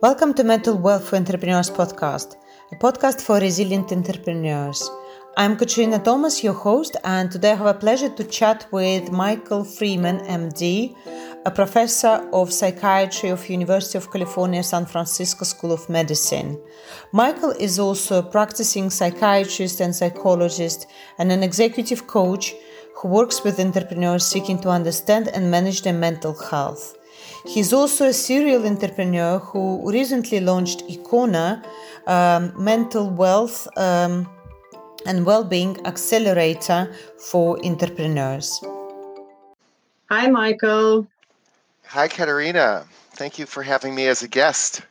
Welcome to Mental Wealth for Entrepreneurs podcast, a podcast for resilient entrepreneurs. I'm Katerina Thomas, your host, and today I have a pleasure to chat with Michael Freeman, MD, a professor of psychiatry of University of California, San Francisco School of Medicine. Michael is also a practicing psychiatrist and psychologist and an executive coach who works with entrepreneurs seeking to understand and manage their mental health. He's also a serial entrepreneur who recently launched Ikona, mental wealth and well-being accelerator for entrepreneurs. Hi, Michael. Hi, Katerina. Thank you for having me as a guest.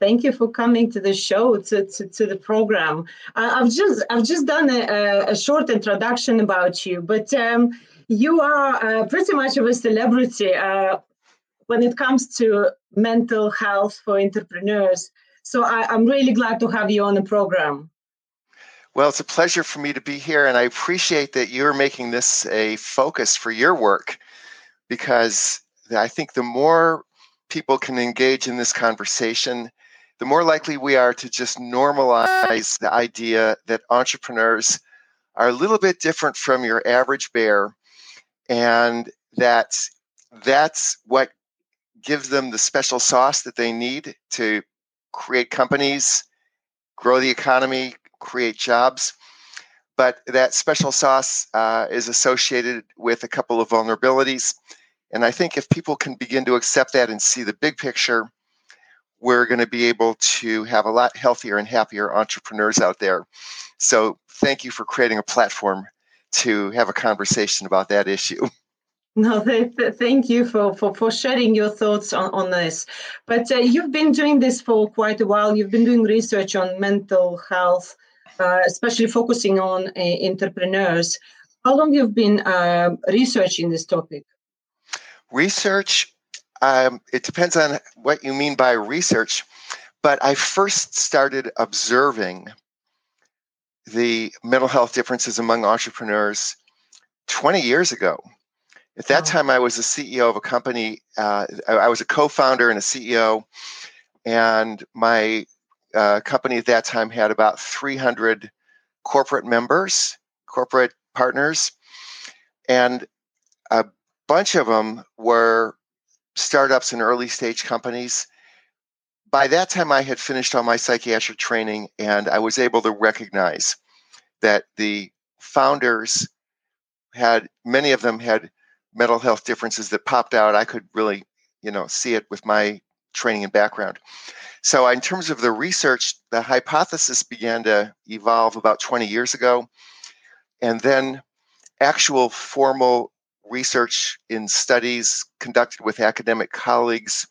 Thank you for coming to the show, to the program. I've just done a short introduction about you, but you are pretty much of a celebrity when it comes to mental health for entrepreneurs. So I'm really glad to have you on the program. Well, it's a pleasure for me to be here, and I appreciate that you're making this a focus for your work, because I think the more people can engage in this conversation, the more likely we are to just normalize the idea that entrepreneurs are a little bit different from your average bear, and that's what give them the special sauce that they need to create companies, grow the economy, create jobs. But that special sauce is associated with a couple of vulnerabilities. And I think if people can begin to accept that and see the big picture, we're going to be able to have a lot healthier and happier entrepreneurs out there. So thank you for creating a platform to have a conversation about that issue. No, thank you for sharing your thoughts on this. But you've been doing this for quite a while. You've been doing research on mental health, especially focusing on entrepreneurs. How long you've been researching this topic? Research, it depends on what you mean by research. But I first started observing the mental health differences among entrepreneurs 20 years ago. At that time, I was a CEO of a company. I was a co-founder and a CEO, and my company at that time had about 300 corporate partners, and a bunch of them were startups and early stage companies. By that time, I had finished all my psychiatric training, and I was able to recognize that the founders many of them had mental health differences that popped out. I could really, see it with my training and background. So in terms of the research, the hypothesis began to evolve about 20 years ago. And then actual formal research in studies conducted with academic colleagues,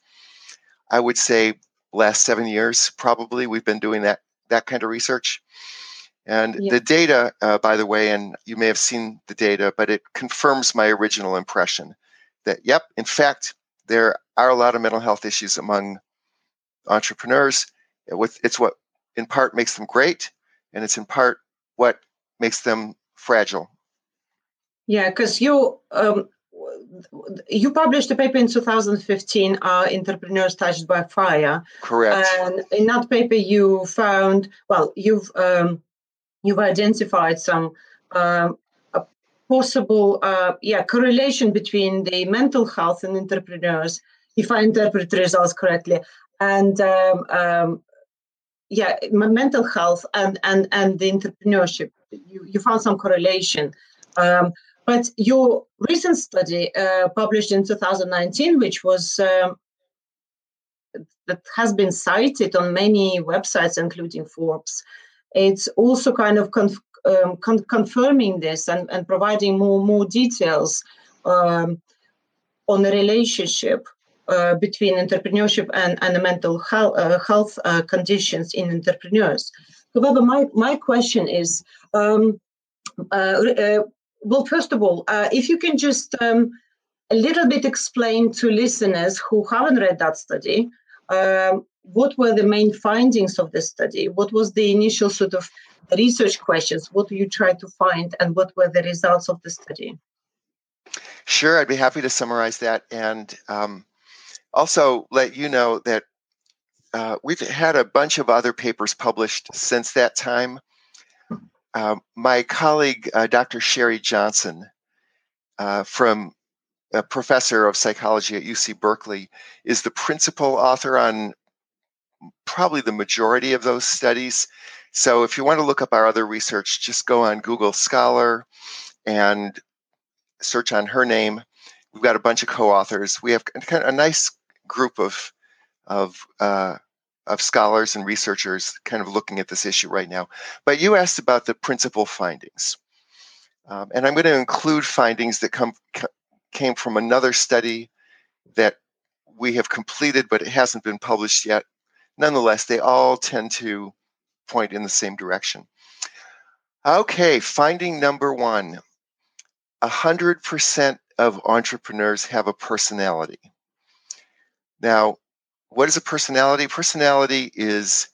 I would say last 7 years, probably, we've been doing that kind of research. And the data, by the way, and you may have seen the data, but it confirms my original impression that, in fact, there are a lot of mental health issues among entrepreneurs. It's what in part makes them great, and it's in part what makes them fragile. Yeah, because you published a paper in 2015, Entrepreneurs Touched by Fire. Correct. And in that paper, you found, you've identified some possible correlation between the mental health and entrepreneurs, if I interpret the results correctly, and mental health and the entrepreneurship. You found some correlation. But your recent study published in 2019, which was that has been cited on many websites, including Forbes, it's also kind of confirming this and providing more details on the relationship between entrepreneurship and the mental health conditions in entrepreneurs. However, my question is, Well, first of all, if you can just a little bit explain to listeners who haven't read that study, what were the main findings of the study? What was the initial sort of research questions? What do you try to find, and what were the results of the study? Sure, I'd be happy to summarize that, and also let you know that we've had a bunch of other papers published since that time. My colleague, Dr. Sherry Johnson, from a professor of psychology at UC Berkeley, is the principal author on probably the majority of those studies. So if you want to look up our other research, just go on Google Scholar and search on her name. We've got a bunch of co-authors. We have kind of a nice group of scholars and researchers kind of looking at this issue right now. But you asked about the principal findings. And I'm going to include findings that came from another study that we have completed, but it hasn't been published yet. Nonetheless, they all tend to point in the same direction. Okay, finding number one, 100% of entrepreneurs have a personality. Now, what is a personality? Personality is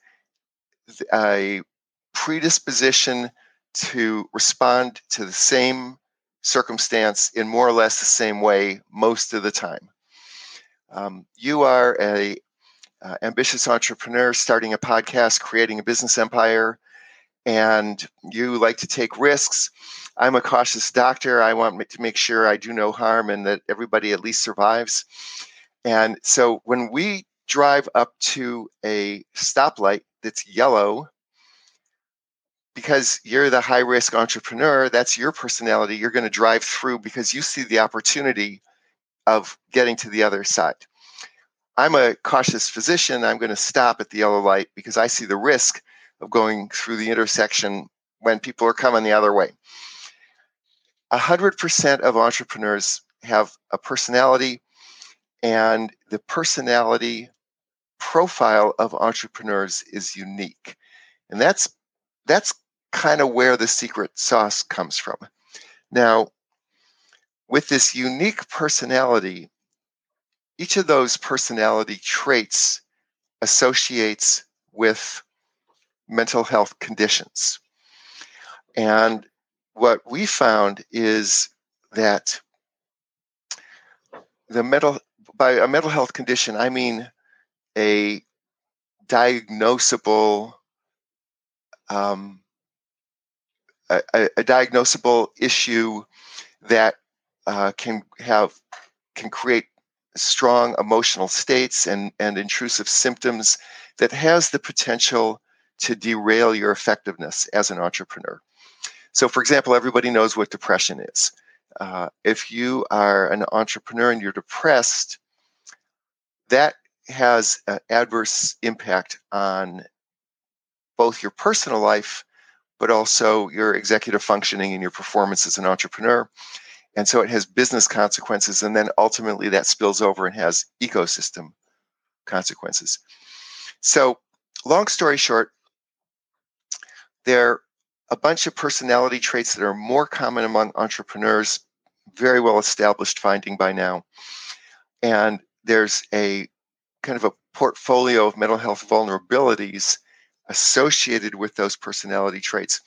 a predisposition to respond to the same circumstance in more or less the same way most of the time. You are an ambitious entrepreneur starting a podcast, creating a business empire, and you like to take risks. I'm a cautious doctor. I want to make sure I do no harm and that everybody at least survives. And so when we drive up to a stoplight that's yellow, because you're the high-risk entrepreneur, that's your personality. You're going to drive through because you see the opportunity of getting to the other side. I'm a cautious physician. I'm going to stop at the yellow light because I see the risk of going through the intersection when people are coming the other way. 100% of entrepreneurs have a personality, and the personality profile of entrepreneurs is unique. And that's kind of where the secret sauce comes from. Now, with this unique personality, each of those personality traits associates with mental health conditions. And what we found is that by a mental health condition, I mean a diagnosable a diagnosable issue that can create strong emotional states and intrusive symptoms that has the potential to derail your effectiveness as an entrepreneur. So, for example, everybody knows what depression is. If you are an entrepreneur and you're depressed, that has an adverse impact on both your personal life, but also your executive functioning and your performance as an entrepreneur. And so it has business consequences, and then ultimately that spills over and has ecosystem consequences. So long story short, there are a bunch of personality traits that are more common among entrepreneurs, very well established finding by now. And there's a kind of a portfolio of mental health vulnerabilities associated with those personality traits.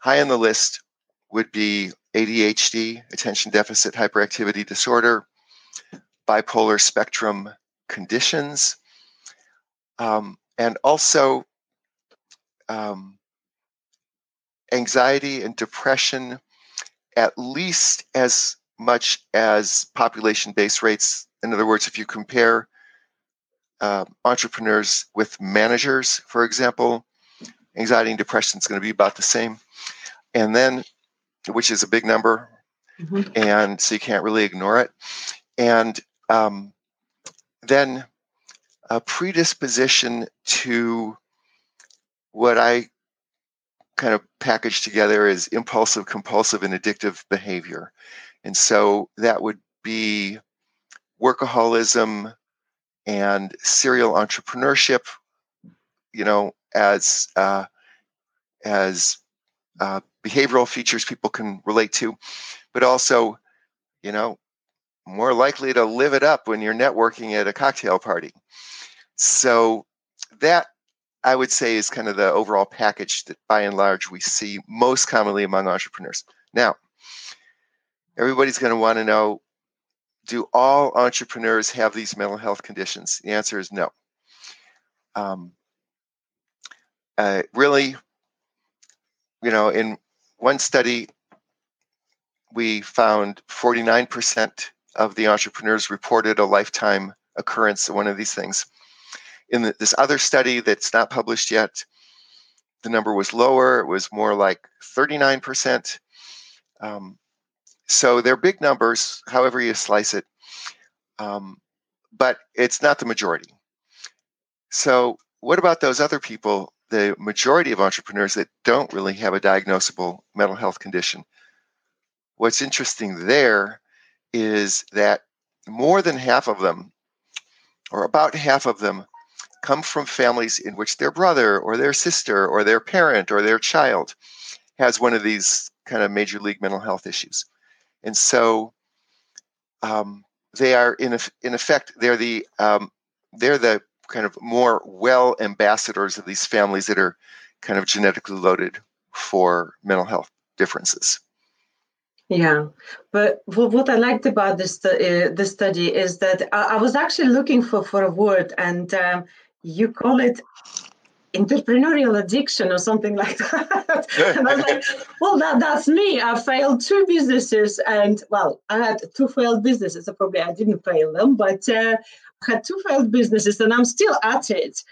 High on the list would be ADHD, attention deficit hyperactivity disorder, bipolar spectrum conditions, and also anxiety and depression, at least as much as population-based rates. In other words, if you compare entrepreneurs with managers, for example, anxiety and depression is going to be about the same, and then, which is a big number, mm-hmm. and so you can't really ignore it. And then a predisposition to what I kind of package together as impulsive, compulsive, and addictive behavior, and so that would be workaholism and serial entrepreneurship, as behavioral features people can relate to, but also, you know, more likely to live it up when you're networking at a cocktail party. So that, I would say, is kind of the overall package that by and large we see most commonly among entrepreneurs. Now, everybody's going to want to know, do all entrepreneurs have these mental health conditions? The answer is no. Really, you know, in one study, we found 49% of the entrepreneurs reported a lifetime occurrence of one of these things. In this other study that's not published yet, the number was lower. It was more like 39%. So they're big numbers, however you slice it. But it's not the majority. So what about those other people, the majority of entrepreneurs that don't really have a diagnosable mental health condition? What's interesting there is that more than half of them, or about half of them, come from families in which their brother or their sister or their parent or their child has one of these kind of major league mental health issues. And so they are, in effect, they're the kind of more well ambassadors of these families that are kind of genetically loaded for mental health differences. Yeah, but what I liked about this study is that I was actually looking for a word, and you call it entrepreneurial addiction or something like that. And I was like, well, that's me. I failed two businesses, and well, I had two failed businesses. So probably I didn't fail them, but I had two failed businesses, and I'm still at it.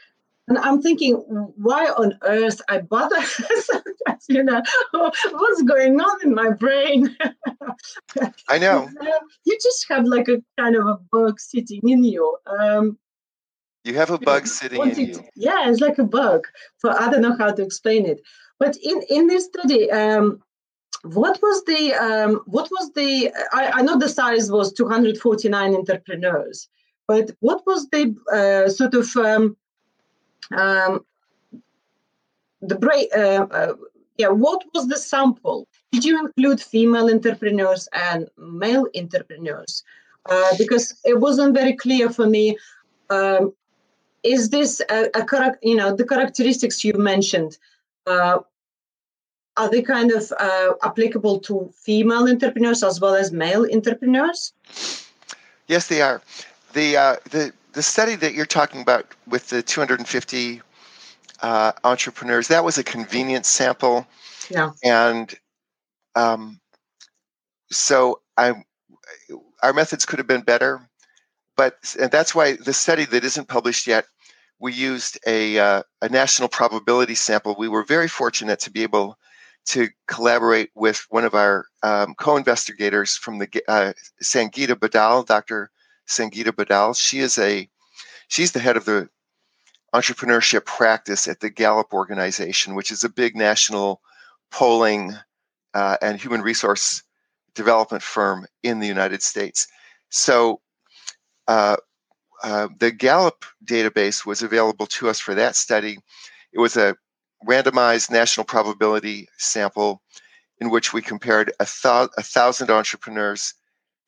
And I'm thinking, why on earth I bother? You know, what's going on in my brain? I know. You just have like a kind of a bug sitting in you. You have a bug sitting in you. Yeah, it's like a bug. So I don't know how to explain it. But in this study, I know the size was 249 entrepreneurs, but what was the sort of what was the sample? Did you include female entrepreneurs and male entrepreneurs? Because it wasn't very clear for me. Is this the characteristics you mentioned? Are they kind of applicable to female entrepreneurs as well as male entrepreneurs? Yes, they are. The study that you're talking about with the 250 entrepreneurs, that was a convenience sample. Yeah. And so our methods could have been better. And that's why the study that isn't published yet, we used a national probability sample. We were very fortunate to be able to collaborate with one of our co-investigators from the Sangeeta Badal, Dr. Sangeeta Badal. She's the head of the entrepreneurship practice at the Gallup organization, which is a big national polling and human resource development firm in the United States. So the Gallup database was available to us for that study. It was a randomized national probability sample in which we compared 1,000 entrepreneurs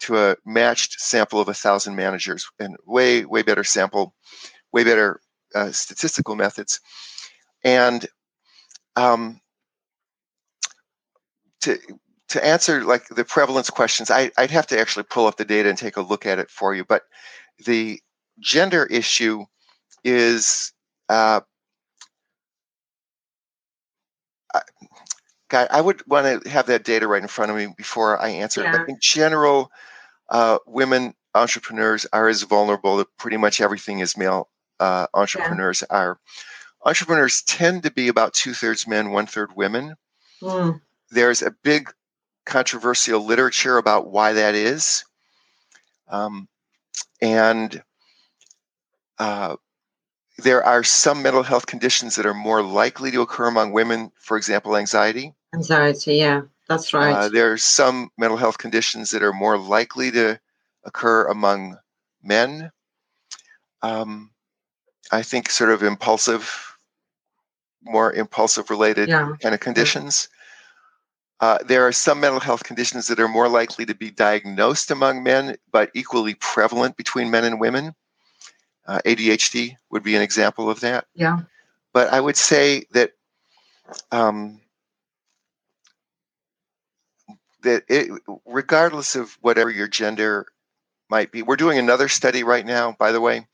to a matched sample of 1,000 managers, and way, way better sample, way better statistical methods. And to answer like the prevalence questions, I'd have to actually pull up the data and take a look at it for you. But the gender issue is, God, I would want to have that data right in front of me before I answer. Yeah. But in general, women entrepreneurs are as vulnerable to pretty much everything as male entrepreneurs are. Entrepreneurs tend to be about 2/3 men, 1/3 women. Mm. There's a big controversial literature about why that is. There are some mental health conditions that are more likely to occur among women, for example, anxiety. Anxiety, yeah, that's right. There are some mental health conditions that are more likely to occur among men. I think sort of impulsive, more impulsive related kind of conditions. There are some mental health conditions that are more likely to be diagnosed among men, but equally prevalent between men and women. ADHD would be an example of that. Yeah. But I would say that regardless of whatever your gender might be, we're doing another study right now, by the way.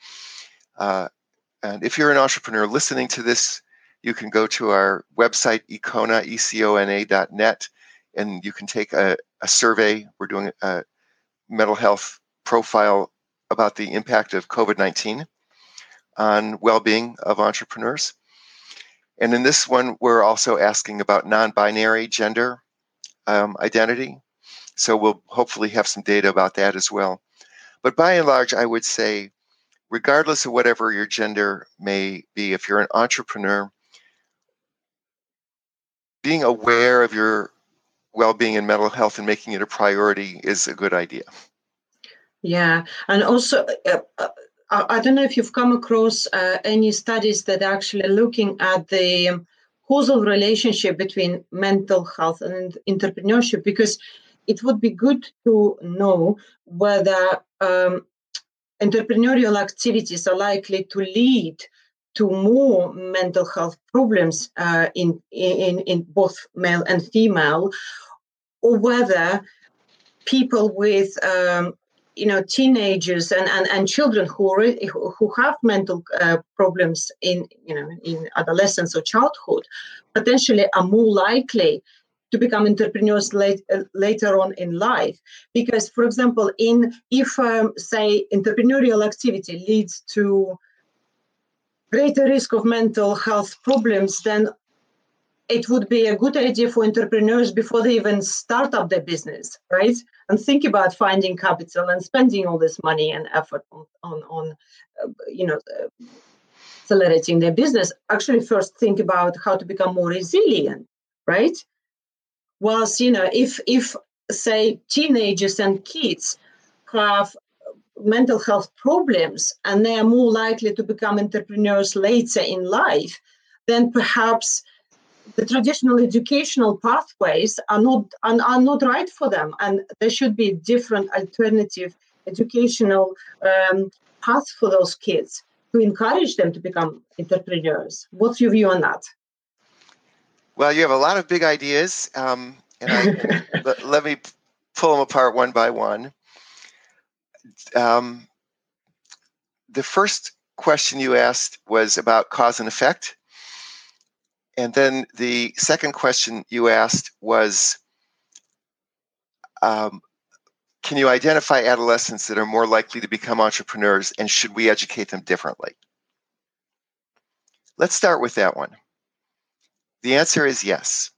And if you're an entrepreneur listening to this, you can go to our website, Ikona, ECONA.net, and you can take a survey. We're doing a mental health profile about the impact of COVID-19 on well-being of entrepreneurs. And in this one, we're also asking about non-binary gender identity. So we'll hopefully have some data about that as well. But by and large, I would say, regardless of whatever your gender may be, if you're an entrepreneur, being aware of your well-being and mental health and making it a priority is a good idea. Yeah. And also, I don't know if you've come across any studies that are actually looking at the causal relationship between mental health and entrepreneurship, because it would be good to know whether entrepreneurial activities are likely to lead to more mental health problems in both male and female, or whether people with teenagers and children who have mental problems in adolescence or childhood potentially are more likely to become entrepreneurs later on in life. Because, for example, if entrepreneurial activity leads to greater risk of mental health problems, then it would be a good idea for entrepreneurs before they even start up their business, right? And think about finding capital and spending all this money and effort on accelerating their business. Actually, first think about how to become more resilient, right? Whilst, if teenagers and kids have mental health problems and they are more likely to become entrepreneurs later in life, then perhaps the traditional educational pathways are not right for them, and there should be different alternative educational paths for those kids to encourage them to become entrepreneurs. What's your view on that? Well, you have a lot of big ideas, and let me pull them apart one by one. The first question you asked was about cause and effect. And then the second question you asked was, can you identify adolescents that are more likely to become entrepreneurs, and should we educate them differently? Let's start with that one. The answer is yes.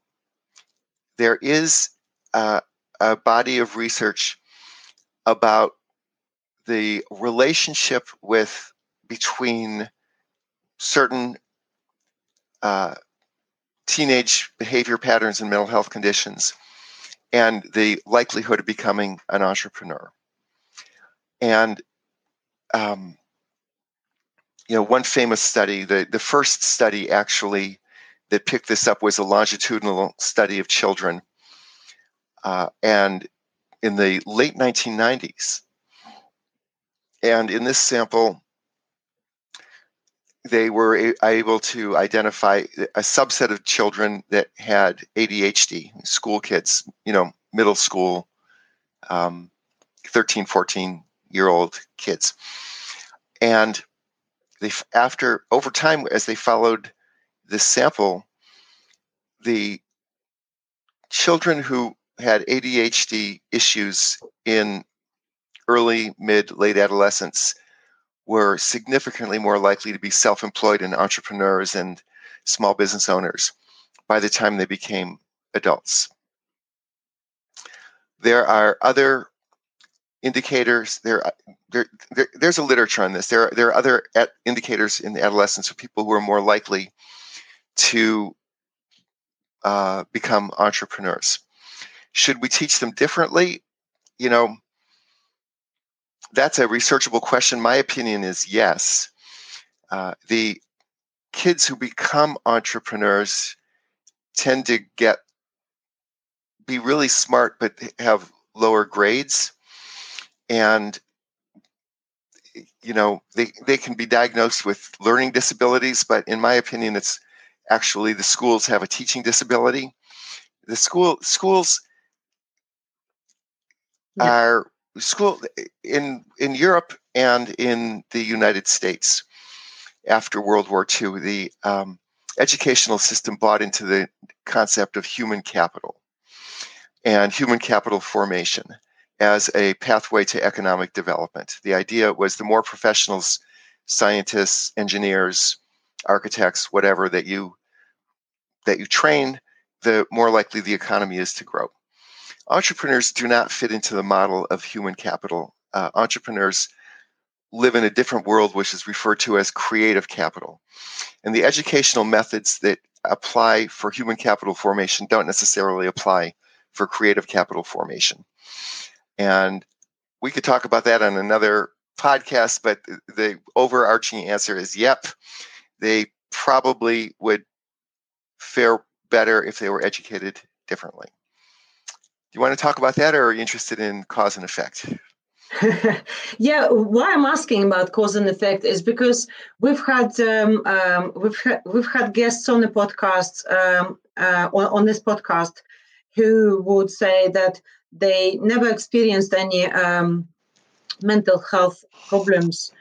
There is a body of research about the relationship between certain teenage behavior patterns and mental health conditions and the likelihood of becoming an entrepreneur. And, one famous study, the first study actually that picked this up was a longitudinal study of children. And in the late 1990s. And in this sample, they were able to identify a subset of children that had ADHD, school kids, middle school, 13, 14-year-old kids. And over time, as they followed this sample, the children who had ADHD issues in early, mid, late adolescence were significantly more likely to be self-employed and entrepreneurs and small business owners by the time they became adults. There are other indicators. There's a literature on this. There are other indicators in adolescence of people who are more likely to become entrepreneurs. Should we teach them differently? That's a researchable question. My opinion is yes. The kids who become entrepreneurs tend to get be really smart but have lower grades, and you know, they can be diagnosed with learning disabilities, but in my opinion, it's actually the schools have a teaching disability. The schools in Europe and in the United States after World War II, the educational system bought into the concept of human capital and human capital formation as a pathway to economic development. The idea was the more professionals, scientists, engineers, architects, whatever that you train, the more likely the economy is to grow. Entrepreneurs do not fit into the model of human capital. Entrepreneurs live in a different world, which is referred to as creative capital. And the educational methods that apply for human capital formation don't necessarily apply for creative capital formation. And we could talk about that on another podcast, but the overarching answer is, yep, they probably would fare better if they were educated differently. Do you want to talk about that, or are you interested in cause and effect? Yeah, why I'm asking about cause and effect is because we've had guests on the podcast on this podcast who would say that they never experienced any mental health problems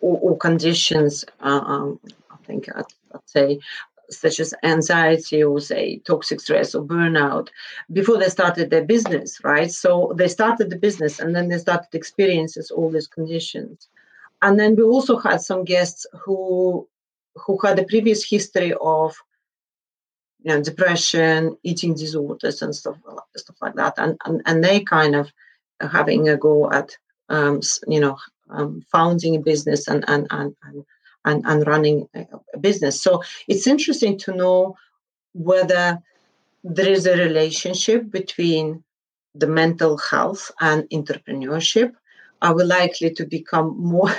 or conditions. I think I'd say, such as anxiety or, say, toxic stress or burnout, before they started their business, right? So they started the business and then they started experiences all these conditions. And then we also had some guests who had a previous history of, you know, depression, eating disorders and stuff like that. And they kind of having a go at, founding a business and running a business. So it's interesting to know whether there is a relationship between the mental health and entrepreneurship. Are we likely to become more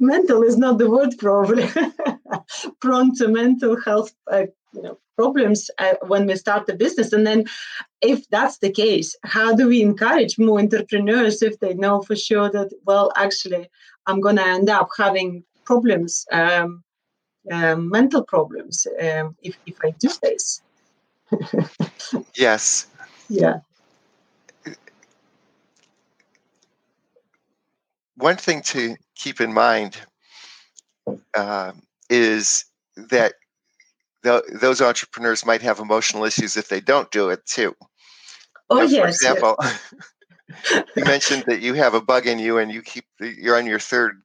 mental is not the word, probably prone to mental health problems when we start the business? And then if that's the case, how do we encourage more entrepreneurs if they know for sure that, well, actually, I'm going to end up having problems, mental problems, if I do this? Yes. Yeah. One thing to keep in mind is that those entrepreneurs might have emotional issues if they don't do it too. Oh, yes. For example, you mentioned that you have a bug in you and you're on your third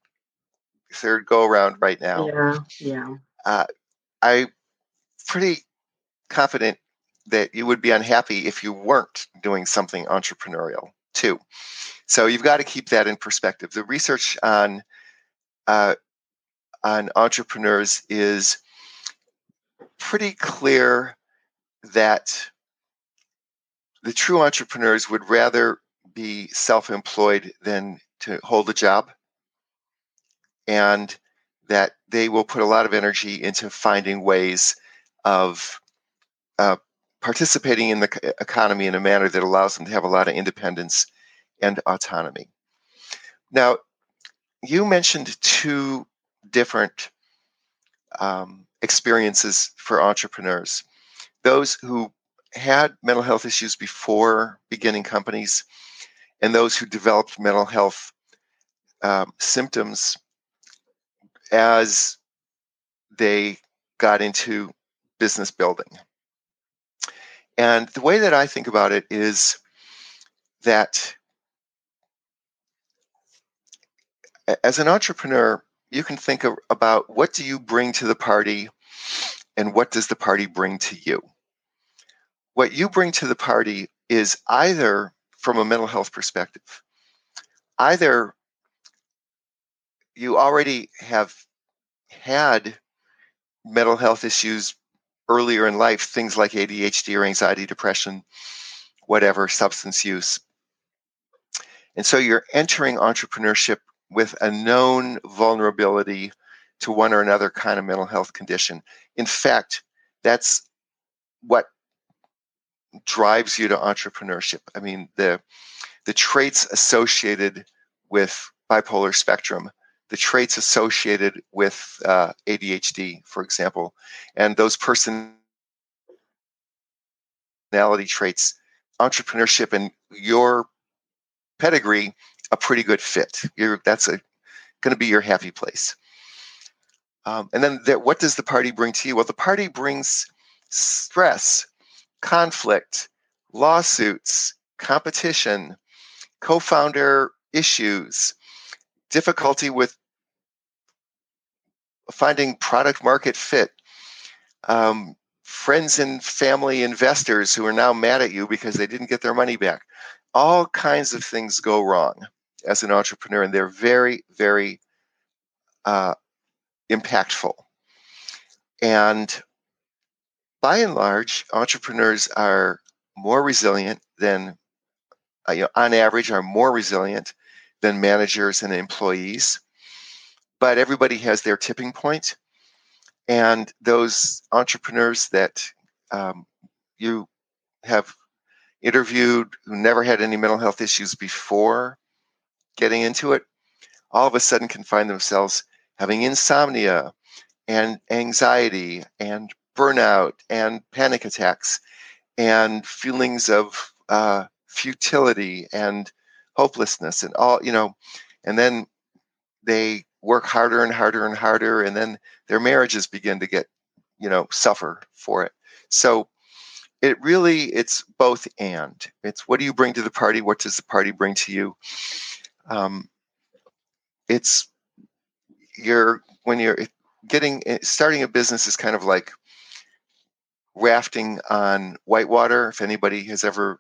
go around right now. Yeah. I'm pretty confident that you would be unhappy if you weren't doing something entrepreneurial too. So you've got to keep that in perspective. The research on entrepreneurs is pretty clear that the true entrepreneurs would rather be self-employed than to hold a job, and that they will put a lot of energy into finding ways of participating in the economy in a manner that allows them to have a lot of independence and autonomy. Now, you mentioned two different experiences for entrepreneurs. Those who had mental health issues before beginning companies, and those who developed mental health symptoms as they got into business building. And the way that I think about it is that as an entrepreneur, you can think about what do you bring to the party and what does the party bring to you? What you bring to the party is either, from a mental health perspective, either you already have had mental health issues earlier in life, things like ADHD or anxiety, depression, whatever, substance use. And so you're entering entrepreneurship with a known vulnerability to one or another kind of mental health condition. In fact, that's what drives you to entrepreneurship. I mean, the traits associated with bipolar spectrum, the traits associated with ADHD, for example, and those personality traits, entrepreneurship and your pedigree, a pretty good fit. That's going to be your happy place. And then what does the party bring to you? Well, the party brings stress, conflict, lawsuits, competition, co-founder issues, difficulty with finding product market fit, friends and family investors who are now mad at you because they didn't get their money back. All kinds of things go wrong as an entrepreneur, and they're very, very impactful. And by and large, entrepreneurs are more resilient than, on average, are more resilient than managers and employees. But everybody has their tipping point. And those entrepreneurs that you have interviewed who never had any mental health issues before getting into it, all of a sudden can find themselves having insomnia and anxiety and burnout and panic attacks and feelings of futility and hopelessness and all, and then they work harder and harder and harder, and then their marriages begin to get, suffer for it. So it's both and. It's what do you bring to the party? What does the party bring to you? When you're starting a business is kind of like rafting on whitewater. If anybody has ever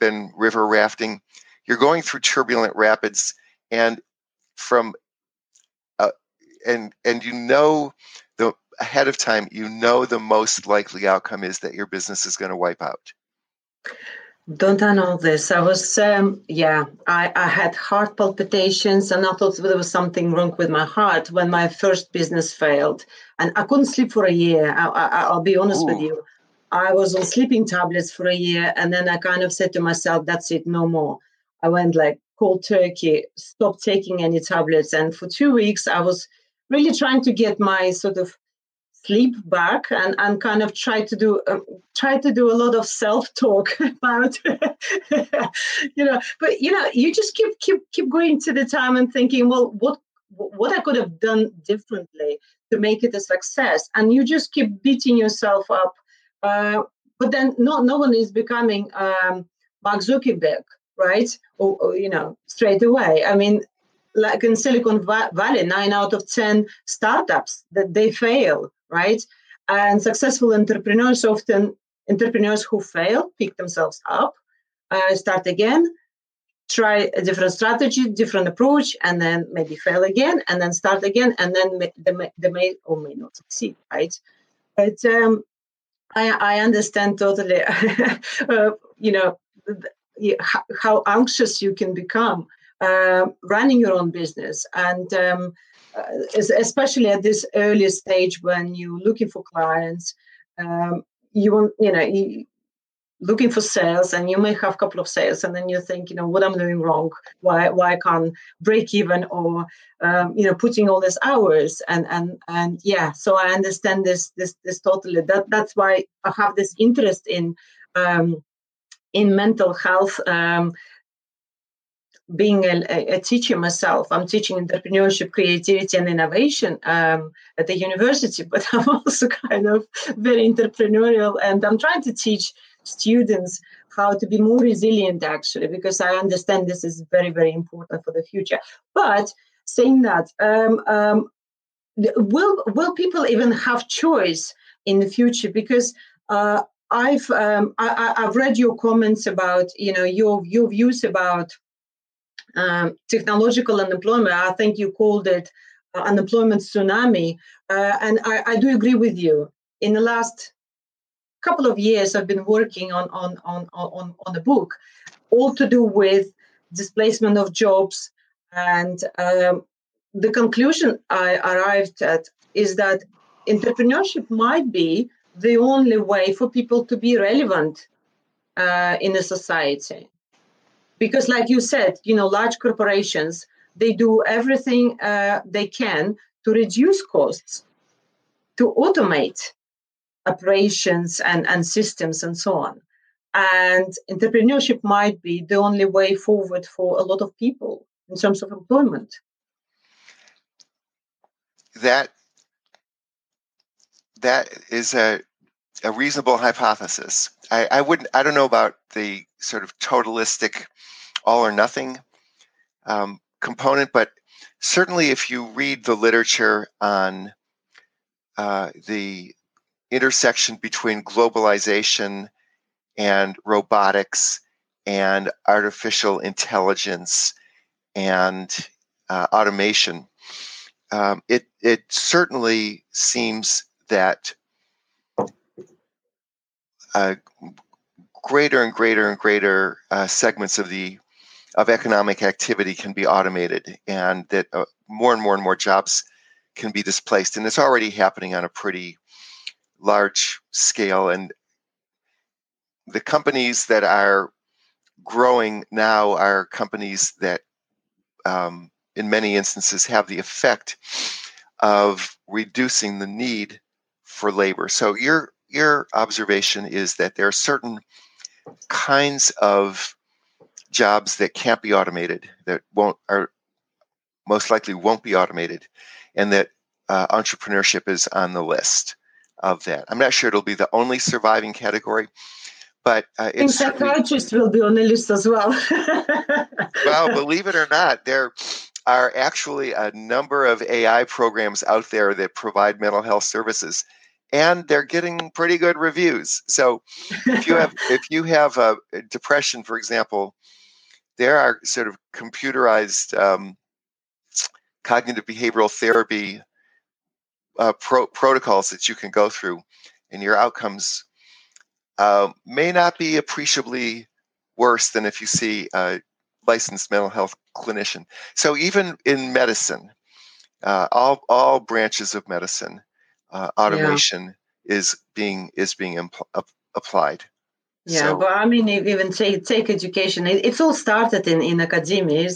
been river rafting, you're going through turbulent rapids, and ahead of time, the most likely outcome is that your business is going to wipe out. Don't I know this? I was, I had heart palpitations, and I thought there was something wrong with my heart when my first business failed. And I couldn't sleep for a year. I'll be honest with you. I was on sleeping tablets for a year, and then I kind of said to myself, that's it, no more. I went like cold turkey, stopped taking any tablets. And for 2 weeks, I was really trying to get my sort of sleep back and kind of try to do a lot of self-talk about, but, you just keep going to the time and thinking, well, what I could have done differently to make it a success. And you just keep beating yourself up. But then no one is becoming Mark Zuckerberg, right? Or straight away. I mean, like in Silicon Valley, 9 out of 10 startups, that they fail, right? And successful entrepreneurs, often entrepreneurs who fail, pick themselves up, start again, try a different strategy, different approach, and then maybe fail again, and then start again, and then they may or may not succeed, right? But I understand totally, how anxious you can become running your own business, and especially at this early stage when you're looking for clients, looking for sales, and you may have a couple of sales, and then you think, what I'm doing wrong, why I can't break even, or putting all these hours, and yeah. So I understand this totally. That's why I have this interest in mental health. Being a teacher myself, I'm teaching entrepreneurship, creativity, and innovation at the university, but I'm also kind of very entrepreneurial, and I'm trying to teach students how to be more resilient, actually, because I understand this is very, very important for the future. But saying that, will people even have choice in the future? Because I've read your comments about, your views about technological unemployment. I think you called it unemployment tsunami. And I do agree with you. In the last couple of years, I've been working on a book, all to do with displacement of jobs. And the conclusion I arrived at is that entrepreneurship might be the only way for people to be relevant in the society. Because like you said, you know, large corporations, they do everything they can to reduce costs, to automate operations and systems and so on. And entrepreneurship might be the only way forward for a lot of people in terms of employment. That is a reasonable hypothesis. I wouldn't. I don't know about the sort of totalistic, all or nothing component, but certainly if you read the literature on the intersection between globalization and robotics and artificial intelligence and automation, it certainly seems that greater and greater and greater segments of economic activity can be automated, and that more and more and more jobs can be displaced. And it's already happening on a pretty large scale. And the companies that are growing now are companies that, in many instances, have the effect of reducing the need for labor. So your observation is that there are certain kinds of jobs that can't be automated, that most likely won't be automated, and that entrepreneurship is on the list of that. I'm not sure it'll be the only surviving category, but it's psychiatrists will be on the list as well. Well, believe it or not, there are actually a number of AI programs out there that provide mental health services, and they're getting pretty good reviews. So if you have a depression, for example, there are sort of computerized cognitive behavioral therapy protocols that you can go through, and your outcomes may not be appreciably worse than if you see a licensed mental health clinician. So even in medicine, all branches of medicine, automation is being applied. Yeah, so, but I mean, even take education. It's all started in academia,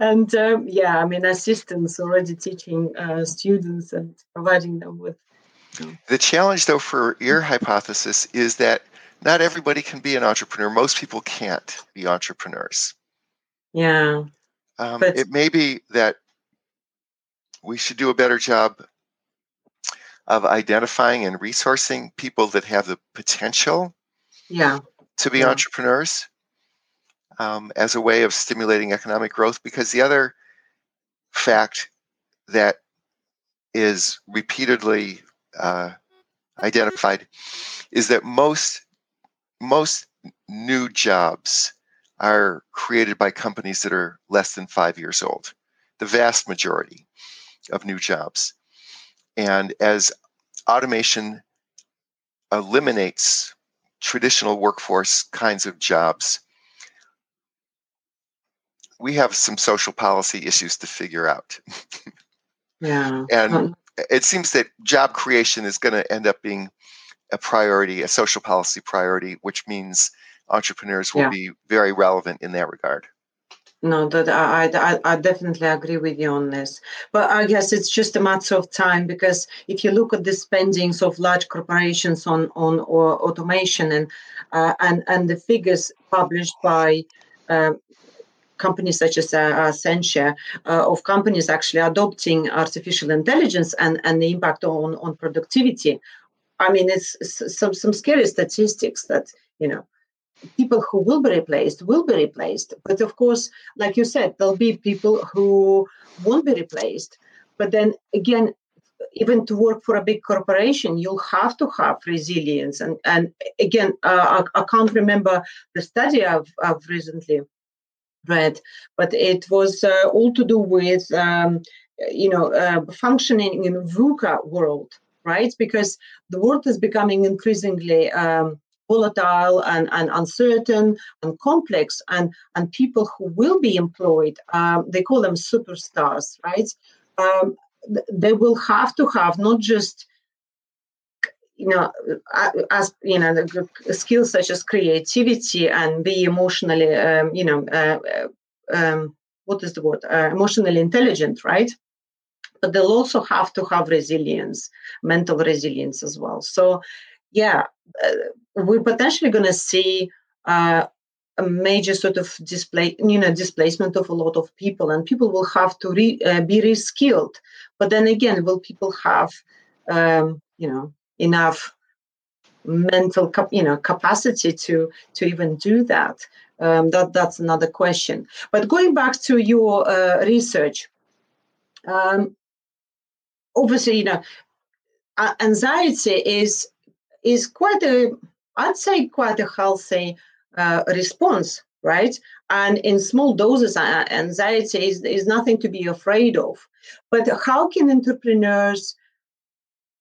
and assistants already teaching students and providing them with. The challenge, though, for your hypothesis is that not everybody can be an entrepreneur. Most people can't be entrepreneurs. Yeah, but it may be that we should do a better job of identifying and resourcing people that have the potential to be entrepreneurs as a way of stimulating economic growth. Because the other fact that is repeatedly identified is that most new jobs are created by companies that are less than 5 years old, the vast majority of new jobs. And as automation eliminates traditional workforce kinds of jobs, we have some social policy issues to figure out. Yeah. And it seems that job creation is going to end up being a priority, a social policy priority, which means entrepreneurs will be very relevant in that regard. No, that I definitely agree with you on this. But I guess it's just a matter of time, because if you look at the spendings of large corporations on or automation and the figures published by companies such as Accenture of companies actually adopting artificial intelligence and the impact on productivity, I mean, it's some scary statistics that, you know, people who will be replaced. But of course, like you said, there'll be people who won't be replaced. But then again, even to work for a big corporation, you'll have to have resilience. And again, I can't remember the study I've recently read, but it was all to do with, functioning in VUCA world, right? Because the world is becoming increasingly volatile and uncertain and complex, and people who will be employed, they call them superstars, right? They will have to have not just the skills such as creativity and be emotionally, emotionally intelligent, right? But they'll also have to have resilience, mental resilience as well. So, we're potentially going to see a major sort of displacement of a lot of people, and people will have to be reskilled. But then again, will people have, enough mental, capacity to even do that? That's another question. But going back to your research, obviously, anxiety is quite a healthy response, right? And in small doses, anxiety is nothing to be afraid of. But how can entrepreneurs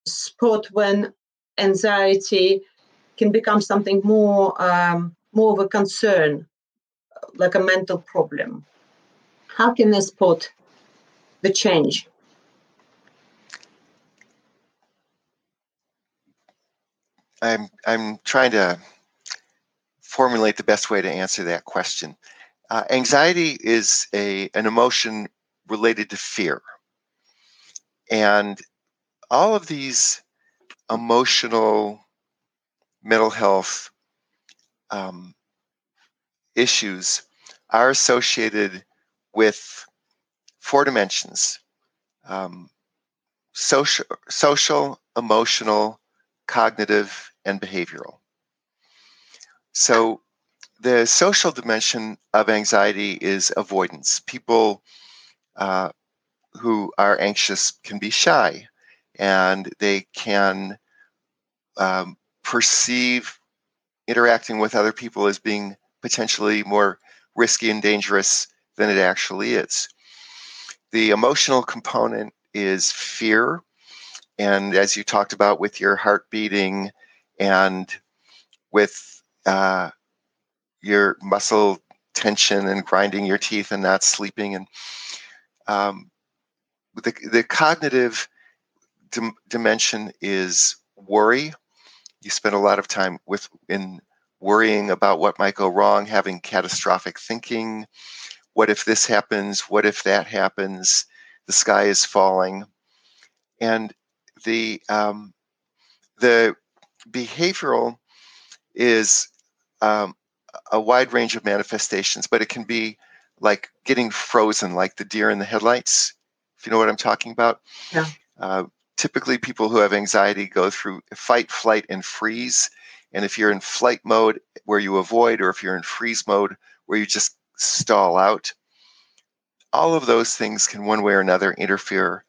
spot when anxiety can become something more of a concern, like a mental problem? How can they spot the change? I'm trying to formulate the best way to answer that question. Anxiety is an emotion related to fear, and all of these emotional mental health issues are associated with four dimensions: social, emotional, cognitive, and behavioral. So the social dimension of anxiety is avoidance. People who are anxious can be shy, and they can perceive interacting with other people as being potentially more risky and dangerous than it actually is. The emotional component is fear. And as you talked about, with your heart beating and with your muscle tension and grinding your teeth and not sleeping, and the cognitive dimension is worry. You spend a lot of time in worrying about what might go wrong, having catastrophic thinking. What if this happens? What if that happens? The sky is falling. And the behavioral is a wide range of manifestations, but it can be like getting frozen, like the deer in the headlights, if you know what I'm talking about. Yeah. Typically, people who have anxiety go through fight, flight, and freeze. And if you're in flight mode where you avoid, or if you're in freeze mode where you just stall out, all of those things can one way or another interfere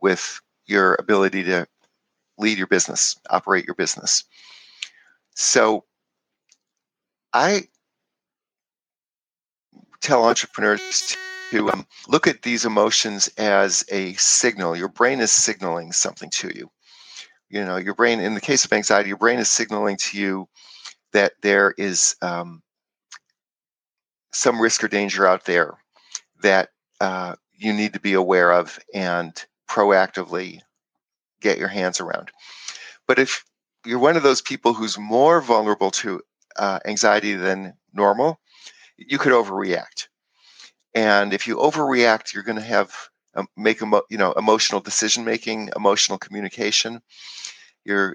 with your ability to lead your business, operate your business. So I tell entrepreneurs to look at these emotions as a signal. Your brain is signaling something to you. You know, your brain, in the case of anxiety, your brain is signaling to you that there is some risk or danger out there that you need to be aware of and proactively get your hands around. But if you're one of those people who's more vulnerable to anxiety than normal, you could overreact. And if you overreact, you're going to have emotional decision making, emotional communication. Your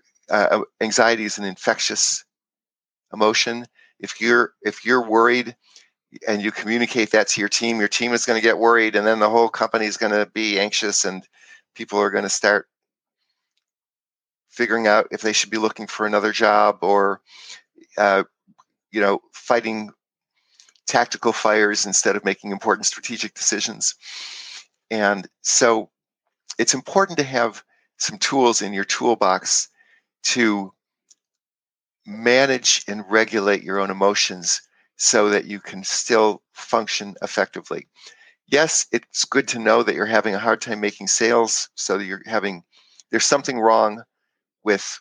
anxiety is an infectious emotion. If you're worried and you communicate that to your team is going to get worried, and then the whole company is going to be anxious, and people are going to start figuring out if they should be looking for another job, or fighting tactical fires instead of making important strategic decisions. And so it's important to have some tools in your toolbox to manage and regulate your own emotions so that you can still function effectively. Yes, it's good to know that you're having a hard time making sales, so that there's something wrong with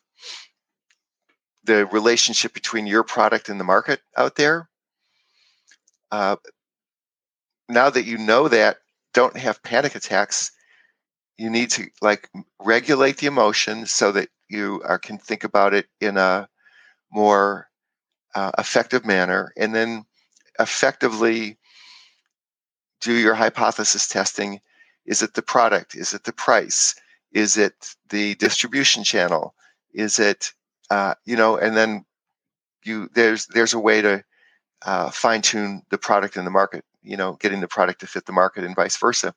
the relationship between your product and the market out there. Now that you know that, don't have panic attacks. You need to regulate the emotion so that you can think about it in a more effective manner, and then effectively do your hypothesis testing. Is it the product? Is it the price? Is it the distribution channel? Is it, and then there's a way to fine tune the product in the market, getting the product to fit the market and vice versa.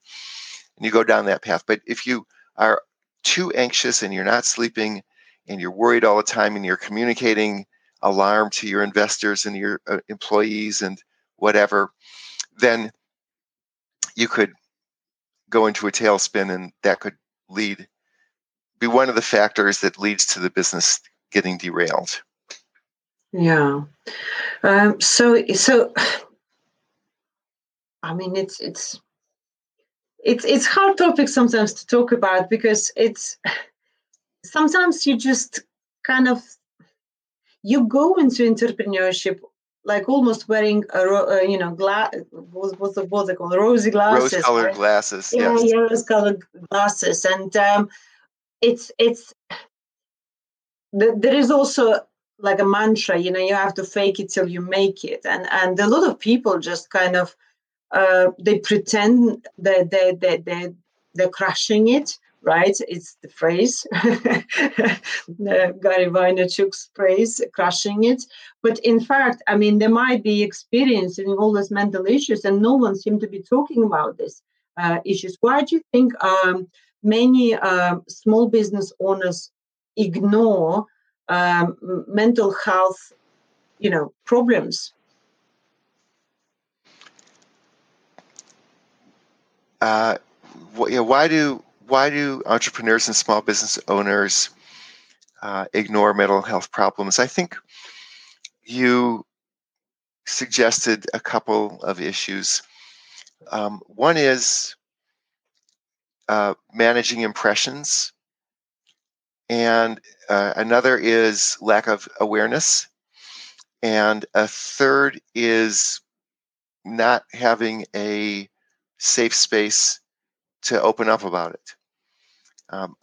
And you go down that path. But if you are too anxious and you're not sleeping and you're worried all the time and you're communicating alarm to your investors and your employees and whatever, then you could go into a tailspin, and that could be one of the factors that leads to the business getting derailed. Yeah. So I mean, it's hard topic sometimes to talk about, because it's sometimes you just kind of, you go into entrepreneurship like almost wearing a what's they called, rosy glasses, rose-colored right? glasses, yeah, yes. Rose-colored glasses, and it's there is also like a mantra, you have to fake it till you make it, and a lot of people just kind of they pretend that they're crushing it. Right, it's the phrase, Gary Vaynerchuk's phrase, crushing it. But in fact, I mean, they might be experiencing all these mental issues, and no one seemed to be talking about these issues. Why do you think many small business owners ignore mental health, problems? Why do entrepreneurs and small business owners ignore mental health problems? I think you suggested a couple of issues. One is managing impressions, and another is lack of awareness, and a third is not having a safe space to open up about it.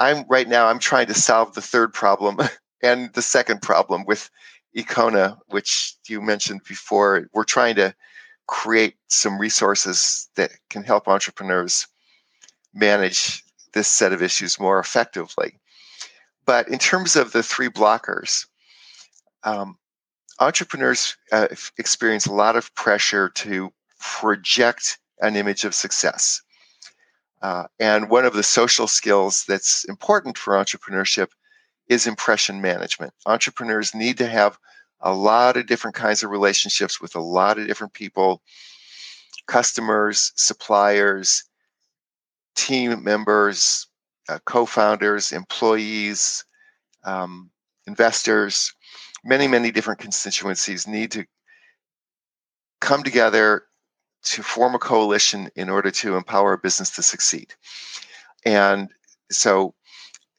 I'm trying to solve the third problem and the second problem with Ikona, which you mentioned before. We're trying to create some resources that can help entrepreneurs manage this set of issues more effectively. But in terms of the three blockers, entrepreneurs experience a lot of pressure to project an image of success. And one of the social skills that's important for entrepreneurship is impression management. Entrepreneurs need to have a lot of different kinds of relationships with a lot of different people, customers, suppliers, team members, co-founders, employees, investors. Many, many different constituencies need to come together to form a coalition in order to empower a business to succeed. And so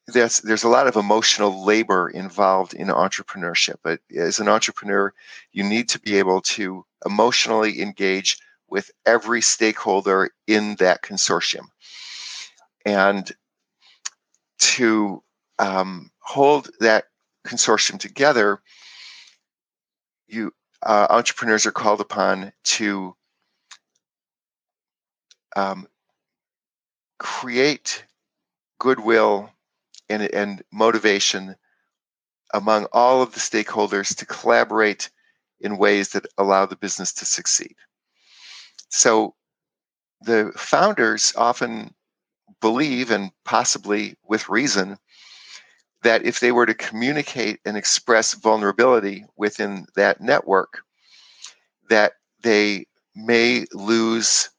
there's a lot of emotional labor involved in entrepreneurship. But as an entrepreneur, you need to be able to emotionally engage with every stakeholder in that consortium. And to hold that consortium together, entrepreneurs are called upon to create goodwill and motivation among all of the stakeholders to collaborate in ways that allow the business to succeed. So the founders often believe, and possibly with reason, that if they were to communicate and express vulnerability within that network, that they may lose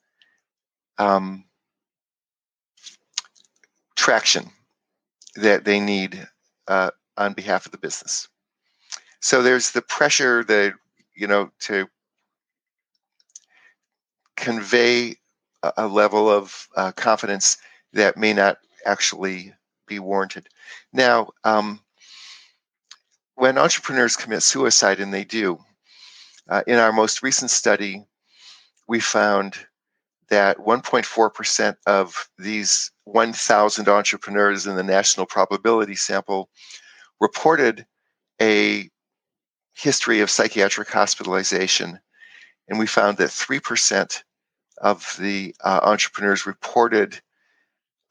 traction that they need on behalf of the business. So there's the pressure that, to convey a level of confidence that may not actually be warranted. Now, when entrepreneurs commit suicide, and they do, in our most recent study, we found that 1.4% of these 1,000 entrepreneurs in the national probability sample reported a history of psychiatric hospitalization, and we found that 3% of the entrepreneurs reported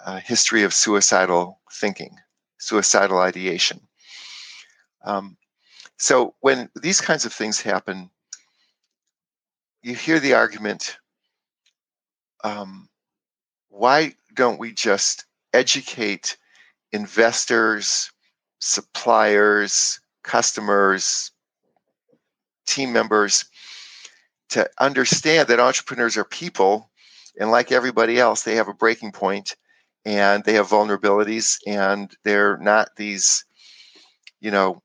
a history of suicidal thinking, suicidal ideation. So when these kinds of things happen, you hear the argument, why don't we just educate investors, suppliers, customers, team members to understand that entrepreneurs are people, and like everybody else, they have a breaking point and they have vulnerabilities, and they're not these, you know,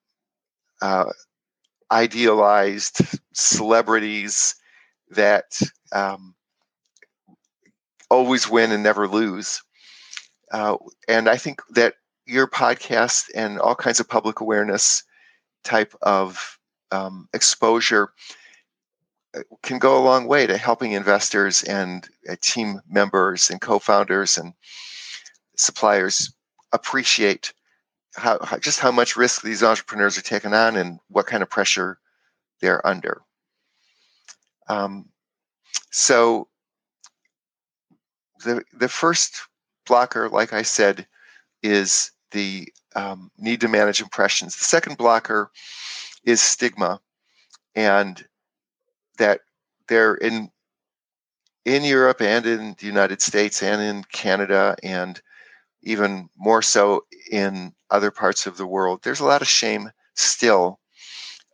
idealized celebrities that always win and never lose. And I think that your podcast and all kinds of public awareness type of exposure can go a long way to helping investors and team members and co-founders and suppliers appreciate how much risk these entrepreneurs are taking on and what kind of pressure they're under. So the first blocker, like I said, is the need to manage impressions. The second blocker is stigma, and that they're in Europe and in the United States and in Canada and even more so in other parts of the world. There's a lot of shame still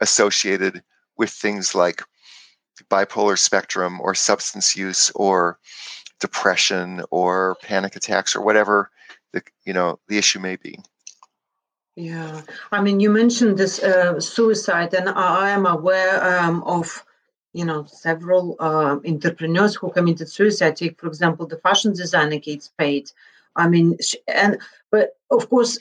associated with things like bipolar spectrum or substance use or depression or panic attacks or whatever the issue may be. Yeah, I mean, you mentioned this suicide, and I am aware of several entrepreneurs who committed suicide. Take, for example, the fashion designer Kate Spade. I mean, but of course,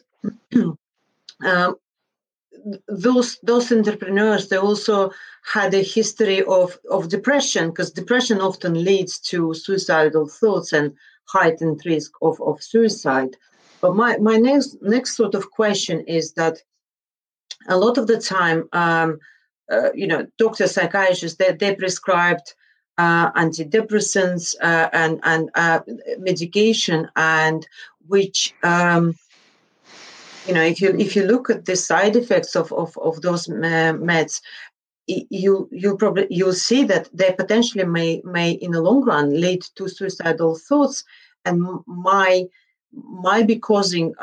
those entrepreneurs, they also had a history of depression, because depression often leads to suicidal thoughts and heightened risk of suicide. But my next sort of question is that a lot of the time, doctors, psychiatrists, they prescribed antidepressants and medication, and which if you look at the side effects of those meds, you'll see that they potentially may in the long run lead to suicidal thoughts, and might be causing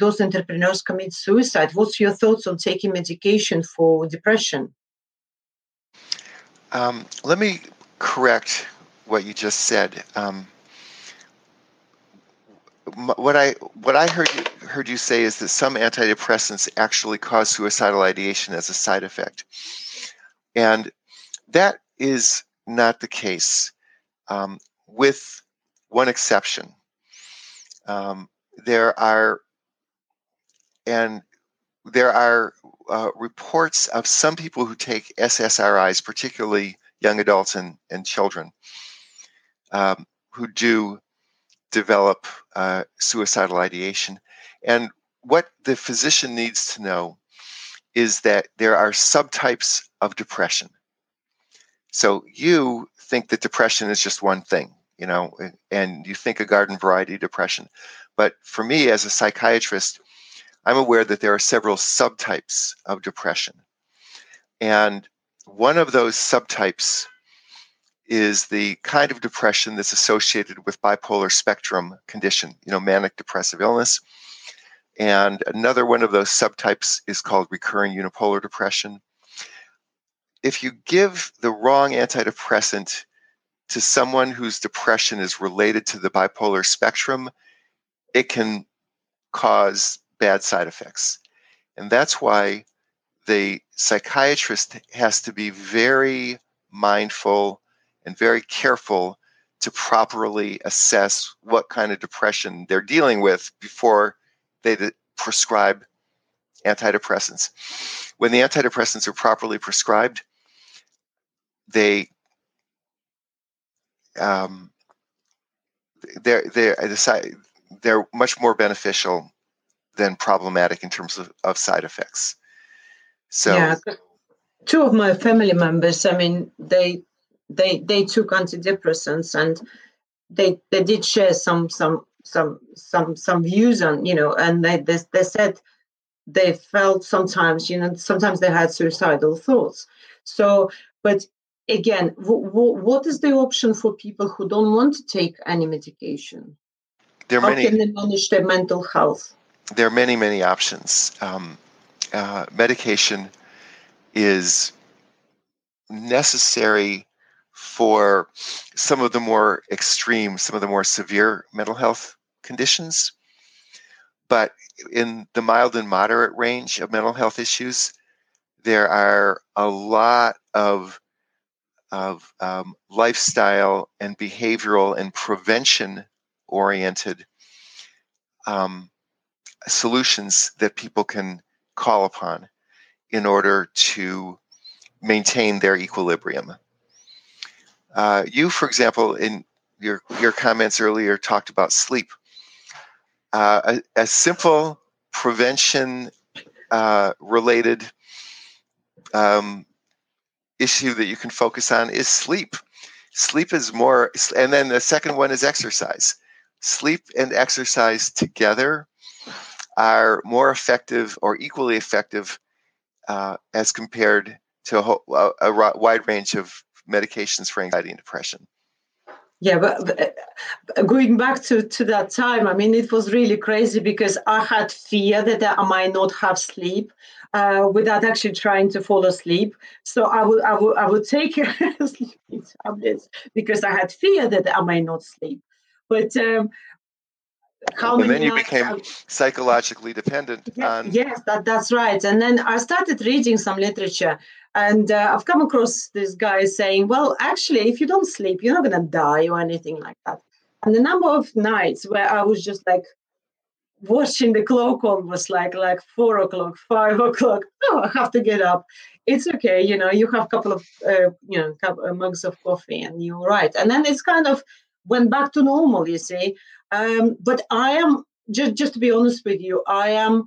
those entrepreneurs commit suicide. What's your thoughts on taking medication for depression? Let me correct what you just said. What I heard you say is that some antidepressants actually cause suicidal ideation as a side effect, and that is not the case, with one exception. There are reports of some people who take SSRIs, particularly young adults and children, who do develop suicidal ideation. And what the physician needs to know is that there are subtypes of depression. So you think that depression is just one thing, and you think a garden variety depression. But for me, as a psychiatrist, I'm aware that there are several subtypes of depression. And one of those subtypes is the kind of depression that's associated with bipolar spectrum condition, manic depressive illness. And another one of those subtypes is called recurring unipolar depression. If you give the wrong antidepressant to someone whose depression is related to the bipolar spectrum, it can cause bad side effects. And that's why the psychiatrist has to be very mindful and very careful to properly assess what kind of depression they're dealing with before they prescribe antidepressants. When the antidepressants are properly prescribed, they're much more beneficial then problematic in terms of side effects. So yeah, two of my family members, I mean, they took antidepressants, and they did share some views on, you know, and they said they felt sometimes, you know, sometimes they had suicidal thoughts. So, but again, what is the option for people who don't want to take any medication? How can they manage their mental health? There are many, many options. Medication is necessary for some of the more extreme, some of the more severe mental health conditions. But in the mild and moderate range of mental health issues, there are a lot of lifestyle and behavioral and prevention-oriented solutions that people can call upon in order to maintain their equilibrium. You, for example, in your comments earlier, talked about sleep. A simple prevention-related issue that you can focus on is sleep. Sleep is more, and then the second one is exercise. Sleep and exercise together are more effective or equally effective as compared to a wide range of medications for anxiety and depression. Yeah, but going back to that time, I mean, it was really crazy because I had fear that I might not have sleep without actually trying to fall asleep. So I would take sleeping tablets because I had fear that I might not sleep. But then you became psychologically dependent on. Yes, that's right. And then I started reading some literature. And I've come across this guy saying, well, actually, if you don't sleep, you're not going to die or anything like that. And the number of nights where I was just like watching the clock almost like 4 o'clock, 5 o'clock. Oh, I have to get up. It's okay. You know, you have a couple of, mugs of coffee and you're right. And then it's kind of went back to normal, you see. But I am, just to be honest with you, I'm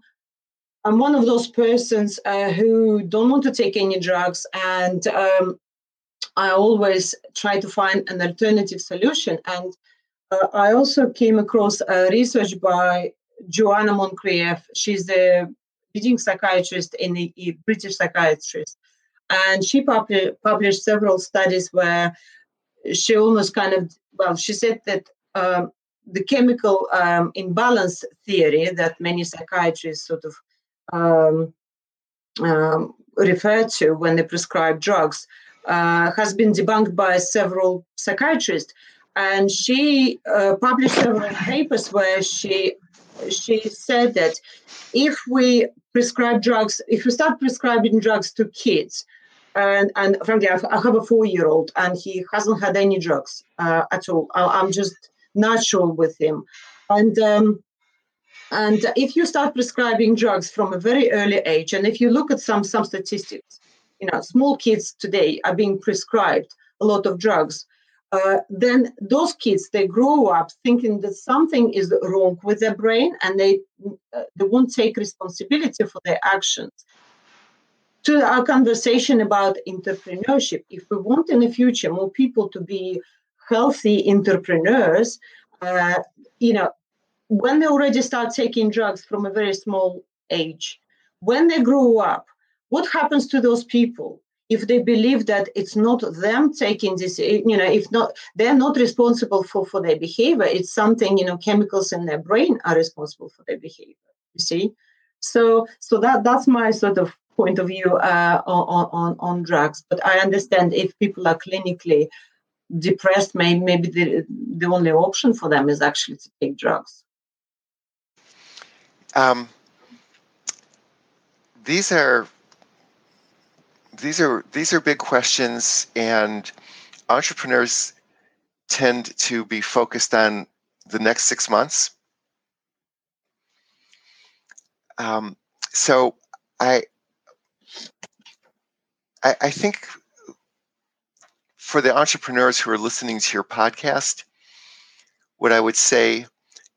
one of those persons who don't want to take any drugs, and I always try to find an alternative solution. And I also came across research by Joanna Moncrieff. She's the leading psychiatrist in the British psychiatrist, and she published several studies where she almost kind of, well, she said that the chemical imbalance theory that many psychiatrists sort of referred to when they prescribe drugs has been debunked by several psychiatrists, and she published several papers where she said that if we prescribe drugs, if we start prescribing drugs to kids, and frankly, I have a 4-year-old and he hasn't had any drugs at all. I'm just not sure with him, and if you start prescribing drugs from a very early age, and if you look at some statistics, you know, small kids today are being prescribed a lot of drugs, then those kids, they grow up thinking that something is wrong with their brain, and they won't take responsibility for their actions. To our conversation about entrepreneurship, if we want in the future more people to be healthy entrepreneurs, you know, when they already start taking drugs from a very small age, when they grow up, what happens to those people if they believe that it's not them taking this, you know, if not, they're not responsible for their behavior. It's something, you know, chemicals in their brain are responsible for their behavior, you see? So that's my sort of point of view on drugs. But I understand if people are clinically depressed, maybe the only option for them is actually to take drugs. These are big questions, and entrepreneurs tend to be focused on the next 6 months. So I think for the entrepreneurs who are listening to your podcast, what I would say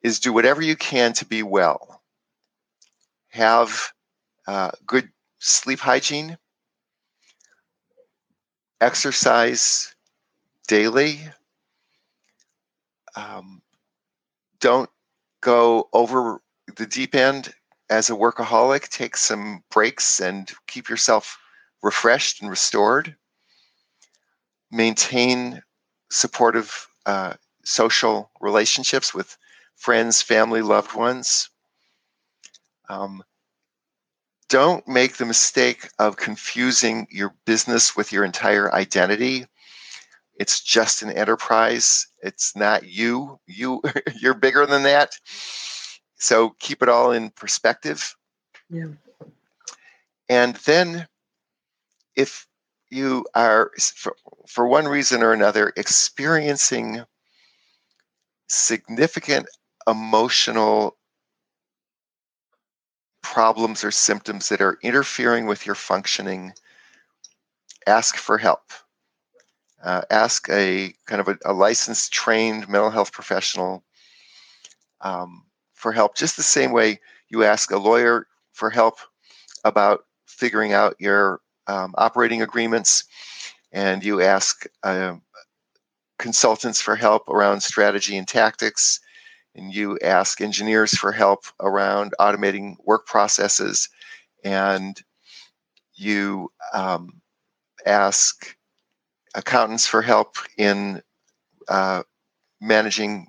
is do whatever you can to be well. have good sleep hygiene, exercise daily, don't go over the deep end as a workaholic, take some breaks and keep yourself refreshed and restored, maintain supportive social relationships with friends, family, loved ones. Don't make the mistake of confusing your business with your entire identity. It's just an enterprise. It's not you. You're bigger than that. So keep it all in perspective. Yeah. And then if you are, for one reason or another, experiencing significant emotional problems or symptoms that are interfering with your functioning, ask for help. Ask a kind of a licensed, trained mental health professional for help, just the same way you ask a lawyer for help about figuring out your operating agreements, and you ask consultants for help around strategy and tactics, and you ask engineers for help around automating work processes, and you ask accountants for help in managing,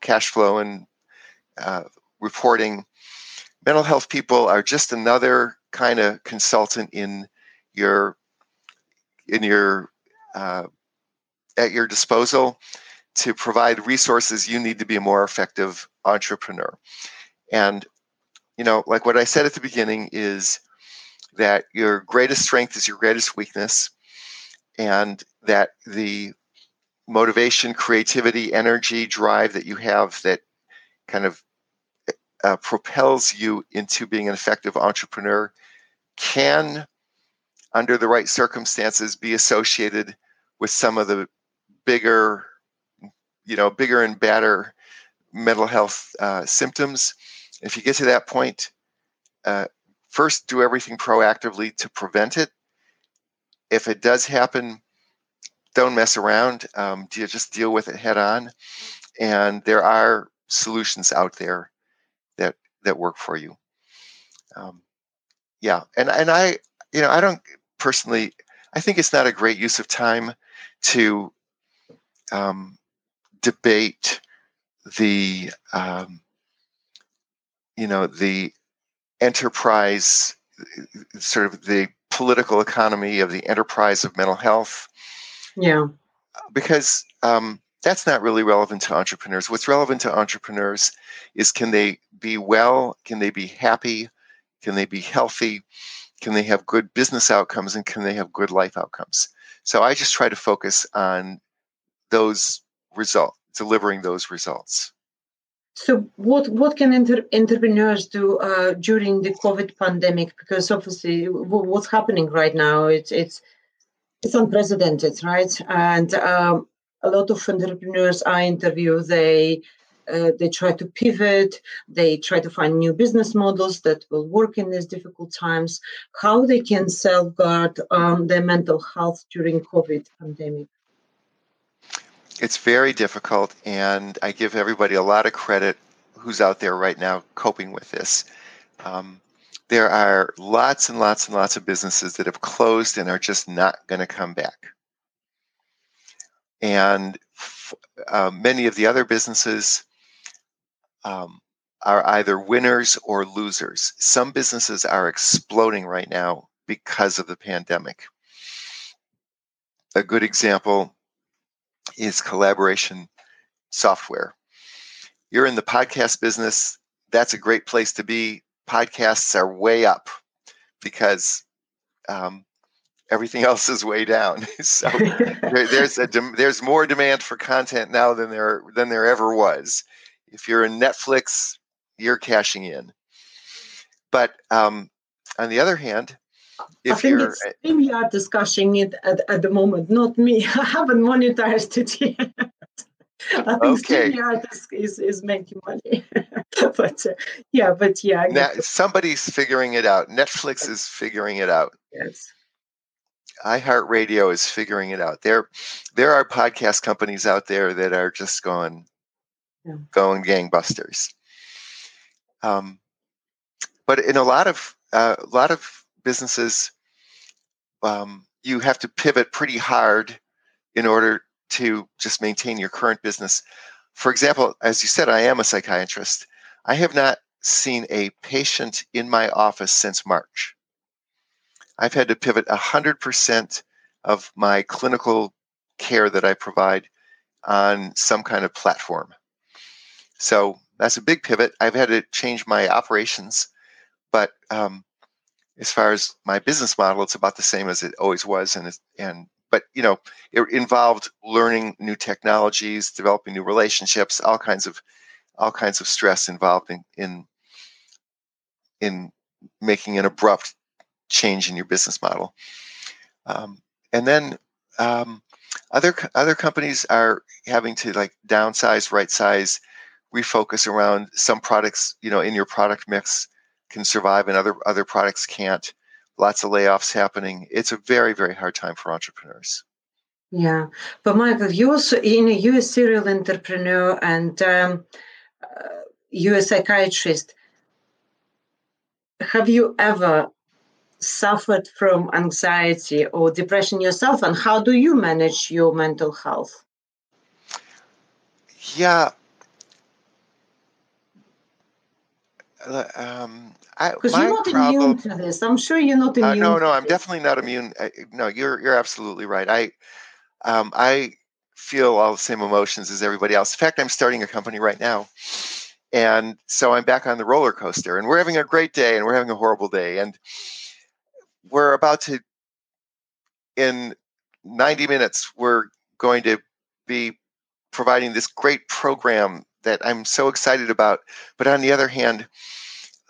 cash flow and reporting. Mental health people are just another kind of consultant at your disposal to provide resources you need to be a more effective entrepreneur. And, like what I said at the beginning is that your greatest strength is your greatest weakness, and that the motivation, creativity, energy, drive that you have that kind of propels you into being an effective entrepreneur can, under the right circumstances, be associated with some of the bigger and badder mental health symptoms. If you get to that point, first do everything proactively to prevent it. If it does happen, don't mess around. Just deal with it head on. And there are solutions out there that work for you. And I, I don't personally, I think it's not a great use of time to debate the, the enterprise, sort of the political economy of the enterprise of mental health. Yeah. Because that's not really relevant to entrepreneurs. What's relevant to entrepreneurs is, can they be well? Can they be happy? Can they be healthy? Can they have good business outcomes? And can they have good life outcomes? So I just try to focus on those results, delivering those results. So what can entrepreneurs do during the COVID pandemic? Because obviously what's happening right now, it's unprecedented, right? And a lot of entrepreneurs I interview, they try to pivot, they try to find new business models that will work in these difficult times, how they can safeguard their mental health during COVID pandemic. It's very difficult, and I give everybody a lot of credit who's out there right now coping with this. There are lots and lots and lots of businesses that have closed and are just not going to come back. And many of the other businesses are either winners or losers. Some businesses are exploding right now because of the pandemic. A good example is collaboration software. You're in the podcast business. That's a great place to be. Podcasts are way up because everything else is way down. So there's more demand for content now than there ever was. If you're in Netflix, you're cashing in. But on the other hand, I think you are discussing it at the moment, not me. I haven't monetized it yet. I think is making money. But yeah. Now, somebody's figuring it out. Netflix is figuring it out. Yes. iHeartRadio is figuring it out. There are podcast companies out there that are just going gangbusters. But in a lot of businesses, you have to pivot pretty hard in order to just maintain your current business. For example, as you said, I am a psychiatrist. I have not seen a patient in my office since March. I've had to pivot 100% of my clinical care that I provide on some kind of platform. So that's a big pivot. I've had to change my operations, but as far as my business model, it's about the same as it always was. But you know, it involved learning new technologies, developing new relationships, all kinds of stress involved in making an abrupt change in your business model. And then other companies are having to downsize, right size, refocus around some products, in your product mix can survive and other products can't. Lots of layoffs happening. It's a very, very hard time for entrepreneurs. Yeah. But Michael, you're a serial entrepreneur and you're a psychiatrist. Have you ever suffered from anxiety or depression yourself, and how do you manage your mental health? Yeah. Because you're not immune to this. I'm sure you're not immune. No, I'm definitely not immune. You're absolutely right. I feel all the same emotions as everybody else. In fact, I'm starting a company right now, and so I'm back on the roller coaster. And we're having a great day, and we're having a horrible day, and we're about to. In 90 minutes, we're going to be providing this great program that I'm so excited about. But on the other hand,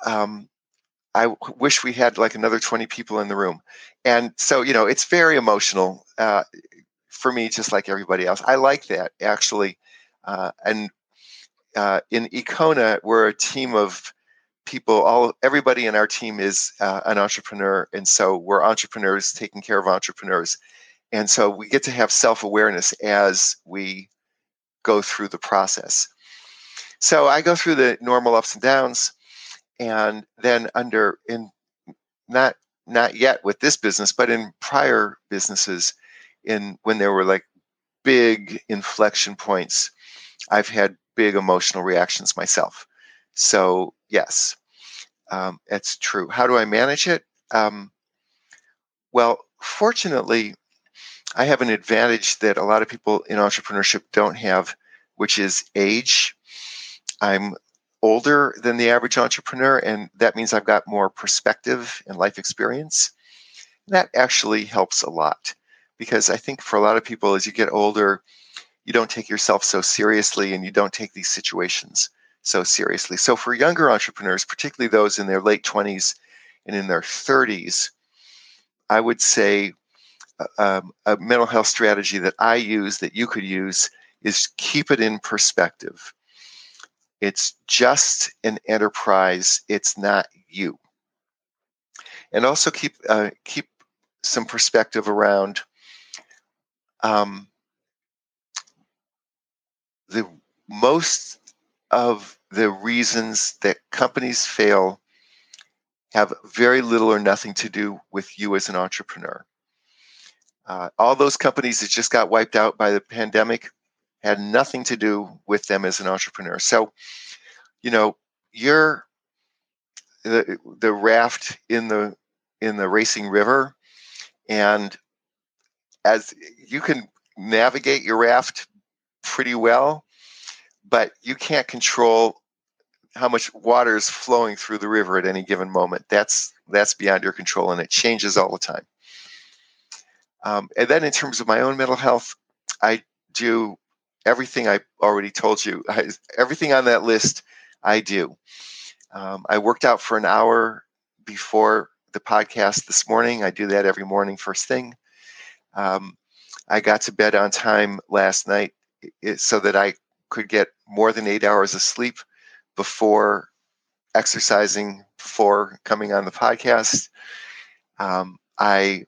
I wish we had another 20 people in the room. And so, it's very emotional for me, just like everybody else. I like that, actually. And in Ikona, we're a team of people. Everybody in our team is an entrepreneur. And so we're entrepreneurs taking care of entrepreneurs. And so we get to have self-awareness as we go through the process. So I go through the normal ups and downs, and then not yet with this business, but in prior businesses, when there were big inflection points, I've had big emotional reactions myself. So yes, it's true. How do I manage it? Well, fortunately, I have an advantage that a lot of people in entrepreneurship don't have, which is age. I'm older than the average entrepreneur, and that means I've got more perspective and life experience. That actually helps a lot, because I think for a lot of people, as you get older, you don't take yourself so seriously and you don't take these situations so seriously. So for younger entrepreneurs, particularly those in their late 20s and in their 30s, I would say a mental health strategy that I use, that you could use, is keep it in perspective. It's just an enterprise. It's not you. And also keep some perspective around the most of the reasons that companies fail have very little or nothing to do with you as an entrepreneur. All those companies that just got wiped out by the pandemic had nothing to do with them as an entrepreneur. So, you're the raft in the racing river, and as you can navigate your raft pretty well, but you can't control how much water is flowing through the river at any given moment. That's beyond your control, and it changes all the time. And then in terms of my own mental health, I do everything I already told you, everything on that list, I do. I worked out for an hour before the podcast this morning. I do that every morning, first thing. I got to bed on time last night so that I could get more than 8 hours of sleep before exercising, before coming on the podcast. I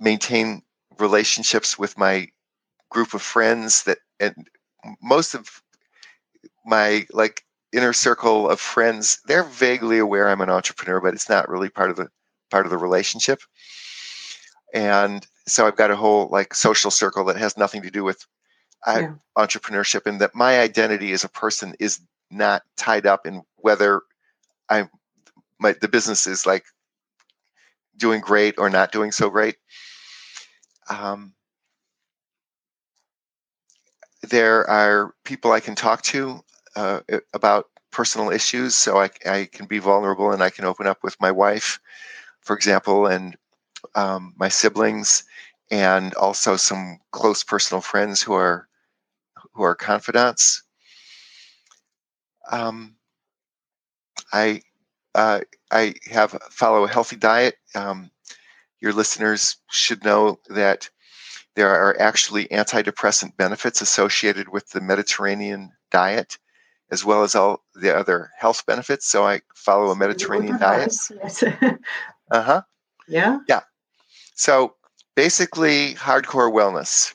maintain relationships with my group of friends and most of my inner circle of friends, they're vaguely aware I'm an entrepreneur, but it's not really part of the relationship. And so I've got a whole social circle that has nothing to do with entrepreneurship, and that my identity as a person is not tied up in whether the business is doing great or not doing so great. There are people I can talk to about personal issues, so I can be vulnerable and I can open up with my wife, for example, and my siblings, and also some close personal friends who are confidants. I follow a healthy diet. Your listeners should know that there are actually antidepressant benefits associated with the Mediterranean diet, as well as all the other health benefits. So I follow a Mediterranean diet. Yes. Uh-huh. Yeah. Yeah. So basically, hardcore wellness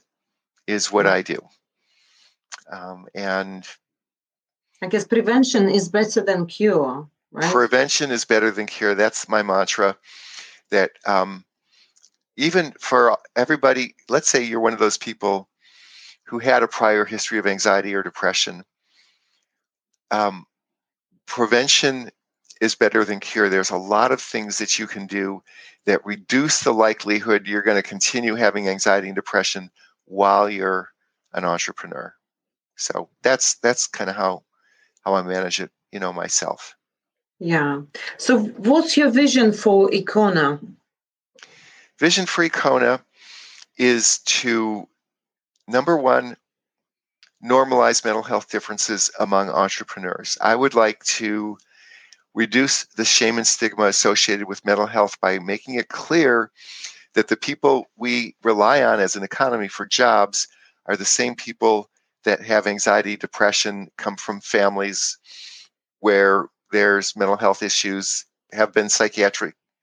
is what I do. And I guess prevention is better than cure, right? Prevention is better than cure. That's my mantra. That even for everybody, let's say you're one of those people who had a prior history of anxiety or depression. Prevention is better than cure. There's a lot of things that you can do that reduce the likelihood you're going to continue having anxiety and depression while you're an entrepreneur. So that's kind of how I manage it, myself. Yeah. So what's your vision for Ikona? Vision for Ikona is to, number one, normalize mental health differences among entrepreneurs. I would like to reduce the shame and stigma associated with mental health by making it clear that the people we rely on as an economy for jobs are the same people that have anxiety, depression, come from families where there's mental health issues, have been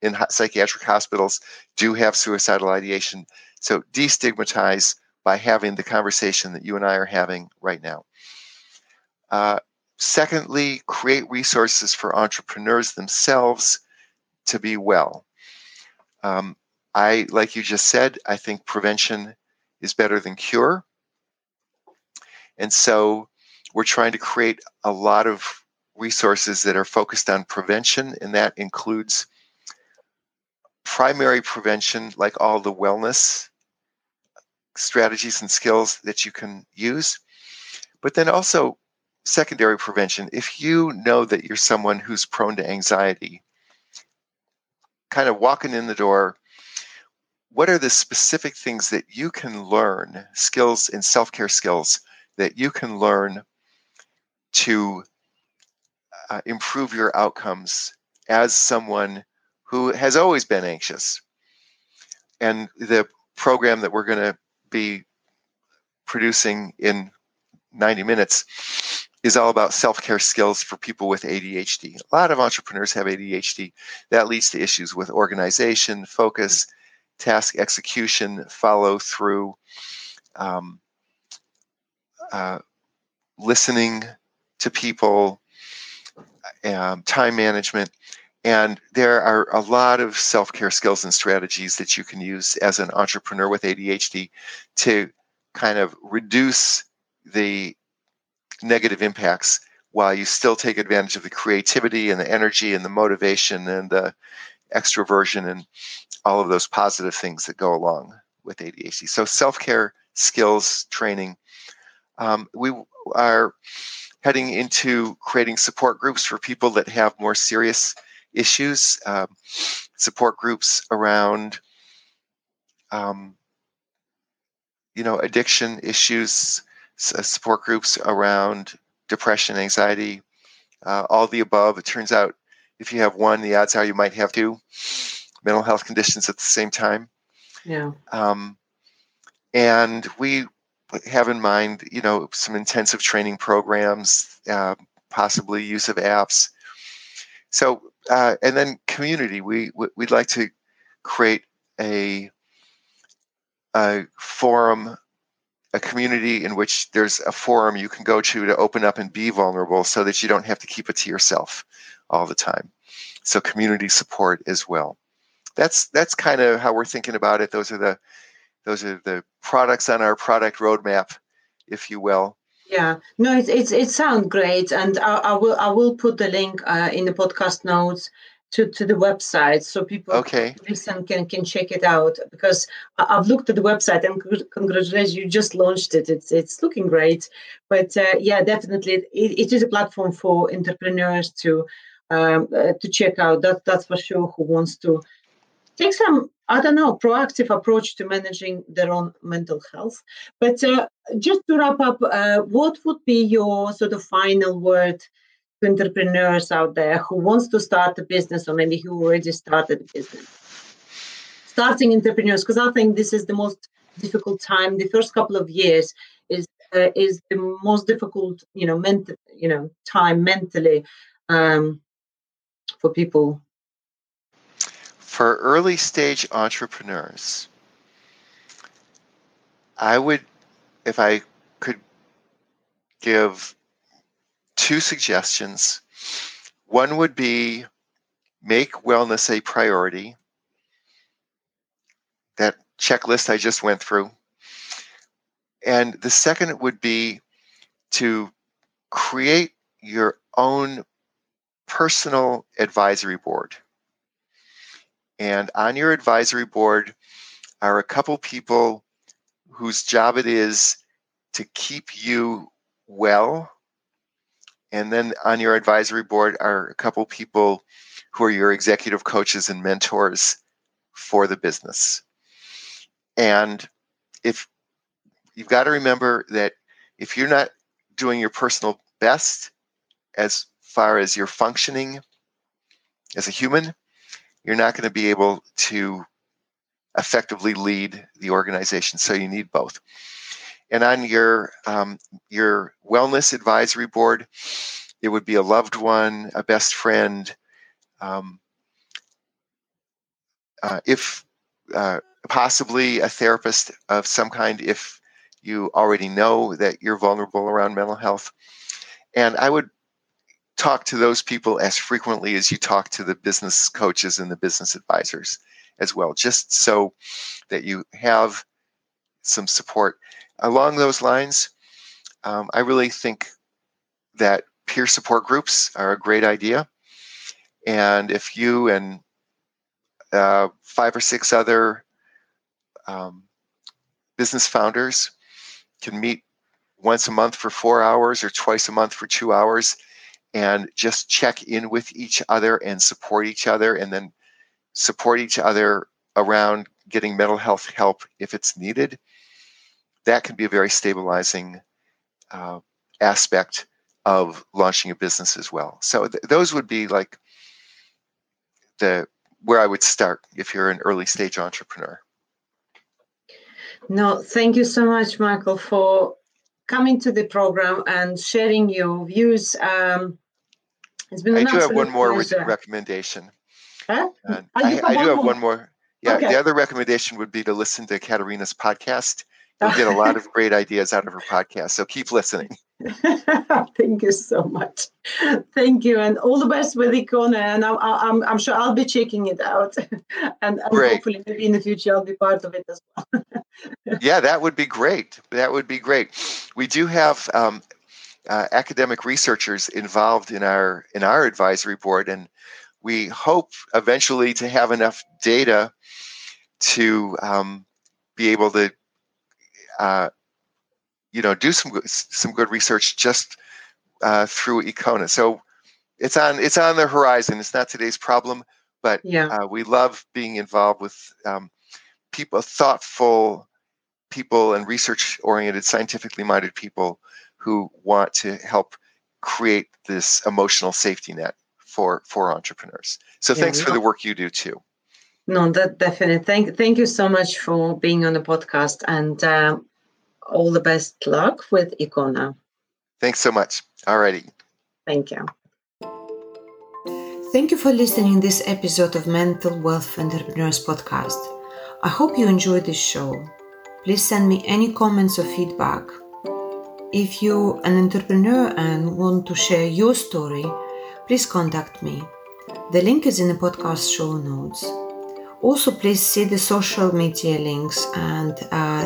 in psychiatric hospitals, do have suicidal ideation. So destigmatize by having the conversation that you and I are having right now. Secondly, create resources for entrepreneurs themselves to be well. Like you just said, I think prevention is better than cure. And so we're trying to create a lot of resources that are focused on prevention, and that includes primary prevention, like all the wellness strategies and skills that you can use, but then also secondary prevention. If you know that you're someone who's prone to anxiety, kind of walking in the door, what are the specific things that you can learn, skills and self-care skills that you can learn to improve your outcomes as someone who has always been anxious? And the program that we're going to be producing in 90 minutes is all about self-care skills for people with ADHD. A lot of entrepreneurs have ADHD. That leads to issues with organization, focus, task execution, follow through, listening to people, time management. And there are a lot of self-care skills and strategies that you can use as an entrepreneur with ADHD to kind of reduce the negative impacts while you still take advantage of the creativity and the energy and the motivation and the extroversion and all of those positive things that go along with ADHD. So self-care skills training. We are heading into creating support groups for people that have more serious issues, support groups around addiction issues, support groups around depression, anxiety, all the above. It turns out if you have one, the odds are you might have two mental health conditions at the same time. Yeah. And we have in mind, you know, some intensive training programs, possibly use of apps. So, and then community. We'd like to create a forum, a community in which there's a forum you can go to open up and be vulnerable so that you don't have to keep it to yourself all the time. So community support as well. That's kind of how we're thinking about it. Those are the products on our product roadmap, if you will. Yeah, no, it sounds great, and I will put the link in the podcast notes to the website so people listen can check it out, because I've looked at the website and congratulations, you just launched it. It's looking great, but yeah, definitely it is a platform for entrepreneurs to check out. That's for sure. Who wants to take some, I don't know, proactive approach to managing their own mental health. But just to wrap up, what would be your sort of final word to entrepreneurs out there who wants to start a business, or maybe who already started a business? Starting entrepreneurs, because I think this is the most difficult time. The first couple of years is the most difficult, time mentally for people. For early stage entrepreneurs, I would, if I could give two suggestions, one would be make wellness a priority. That checklist I just went through. And the second would be to create your own personal advisory board. And on your advisory board are a couple people whose job it is to keep you well. And then on your advisory board are a couple people who are your executive coaches and mentors for the business. And if you've got to remember that if you're not doing your personal best as far as your functioning as a human, you're not going to be able to effectively lead the organization. So you need both. And on your wellness advisory board, it would be a loved one, a best friend, if possibly a therapist of some kind, if you already know that you're vulnerable around mental health. And I would talk to those people as frequently as you talk to the business coaches and the business advisors as well, just so that you have some support. Along those lines, I really think that peer support groups are a great idea. And if you and 5 or 6 other business founders can meet once a month for 4 hours or twice a month for 2 hours, and just check in with each other and support each other, and then support each other around getting mental health help if it's needed. That can be a very stabilizing aspect of launching a business as well. So those would be like where I would start if you're an early stage entrepreneur. No, thank you so much, Michael, for coming to the program and sharing your views. It's been an absolute pleasure. I do have one more recommendation. Huh? I do have one more. Yeah, okay. The other recommendation would be to listen to Katerina's podcast. You'll get a lot of great ideas out of her podcast, so keep listening. Thank you so much. Thank you, and all the best with Ikona. And I'm sure I'll be checking it out, and hopefully maybe in the future I'll be part of it as well. Yeah, that would be great. That would be great. We do have academic researchers involved in our advisory board, and we hope eventually to have enough data to be able to do some good research just through Ikona. So it's on the horizon. It's not today's problem, but we love being involved with people, thoughtful people and research-oriented, scientifically-minded people who want to help create this emotional safety net for entrepreneurs. So thanks for the work you do too. No, that definitely. Thank you so much for being on the podcast, and all the best luck with Ikona. Thanks so much. All righty. Thank you. Thank you for listening to this episode of Mental Wealth Entrepreneurs Podcast. I hope you enjoyed this show. Please send me any comments or feedback. If you're an entrepreneur and want to share your story, please contact me. The link is in the podcast show notes. Also, please see the social media links and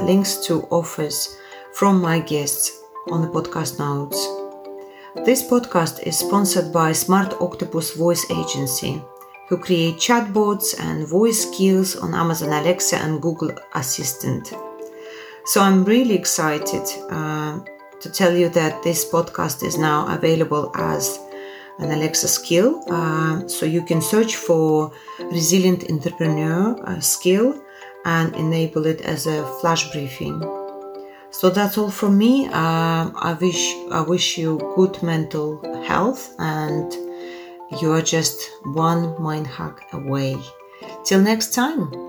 links to offers from my guests on the podcast notes. This podcast is sponsored by Smart Octopus Voice Agency, who create chatbots and voice skills on Amazon Alexa and Google Assistant. So I'm really excited to tell you that this podcast is now available as an Alexa skill. So you can search for Resilient Entrepreneur skill and enable it as a flash briefing. So that's all from me. I wish you good mental health, and you are just one mind hack away. Till next time.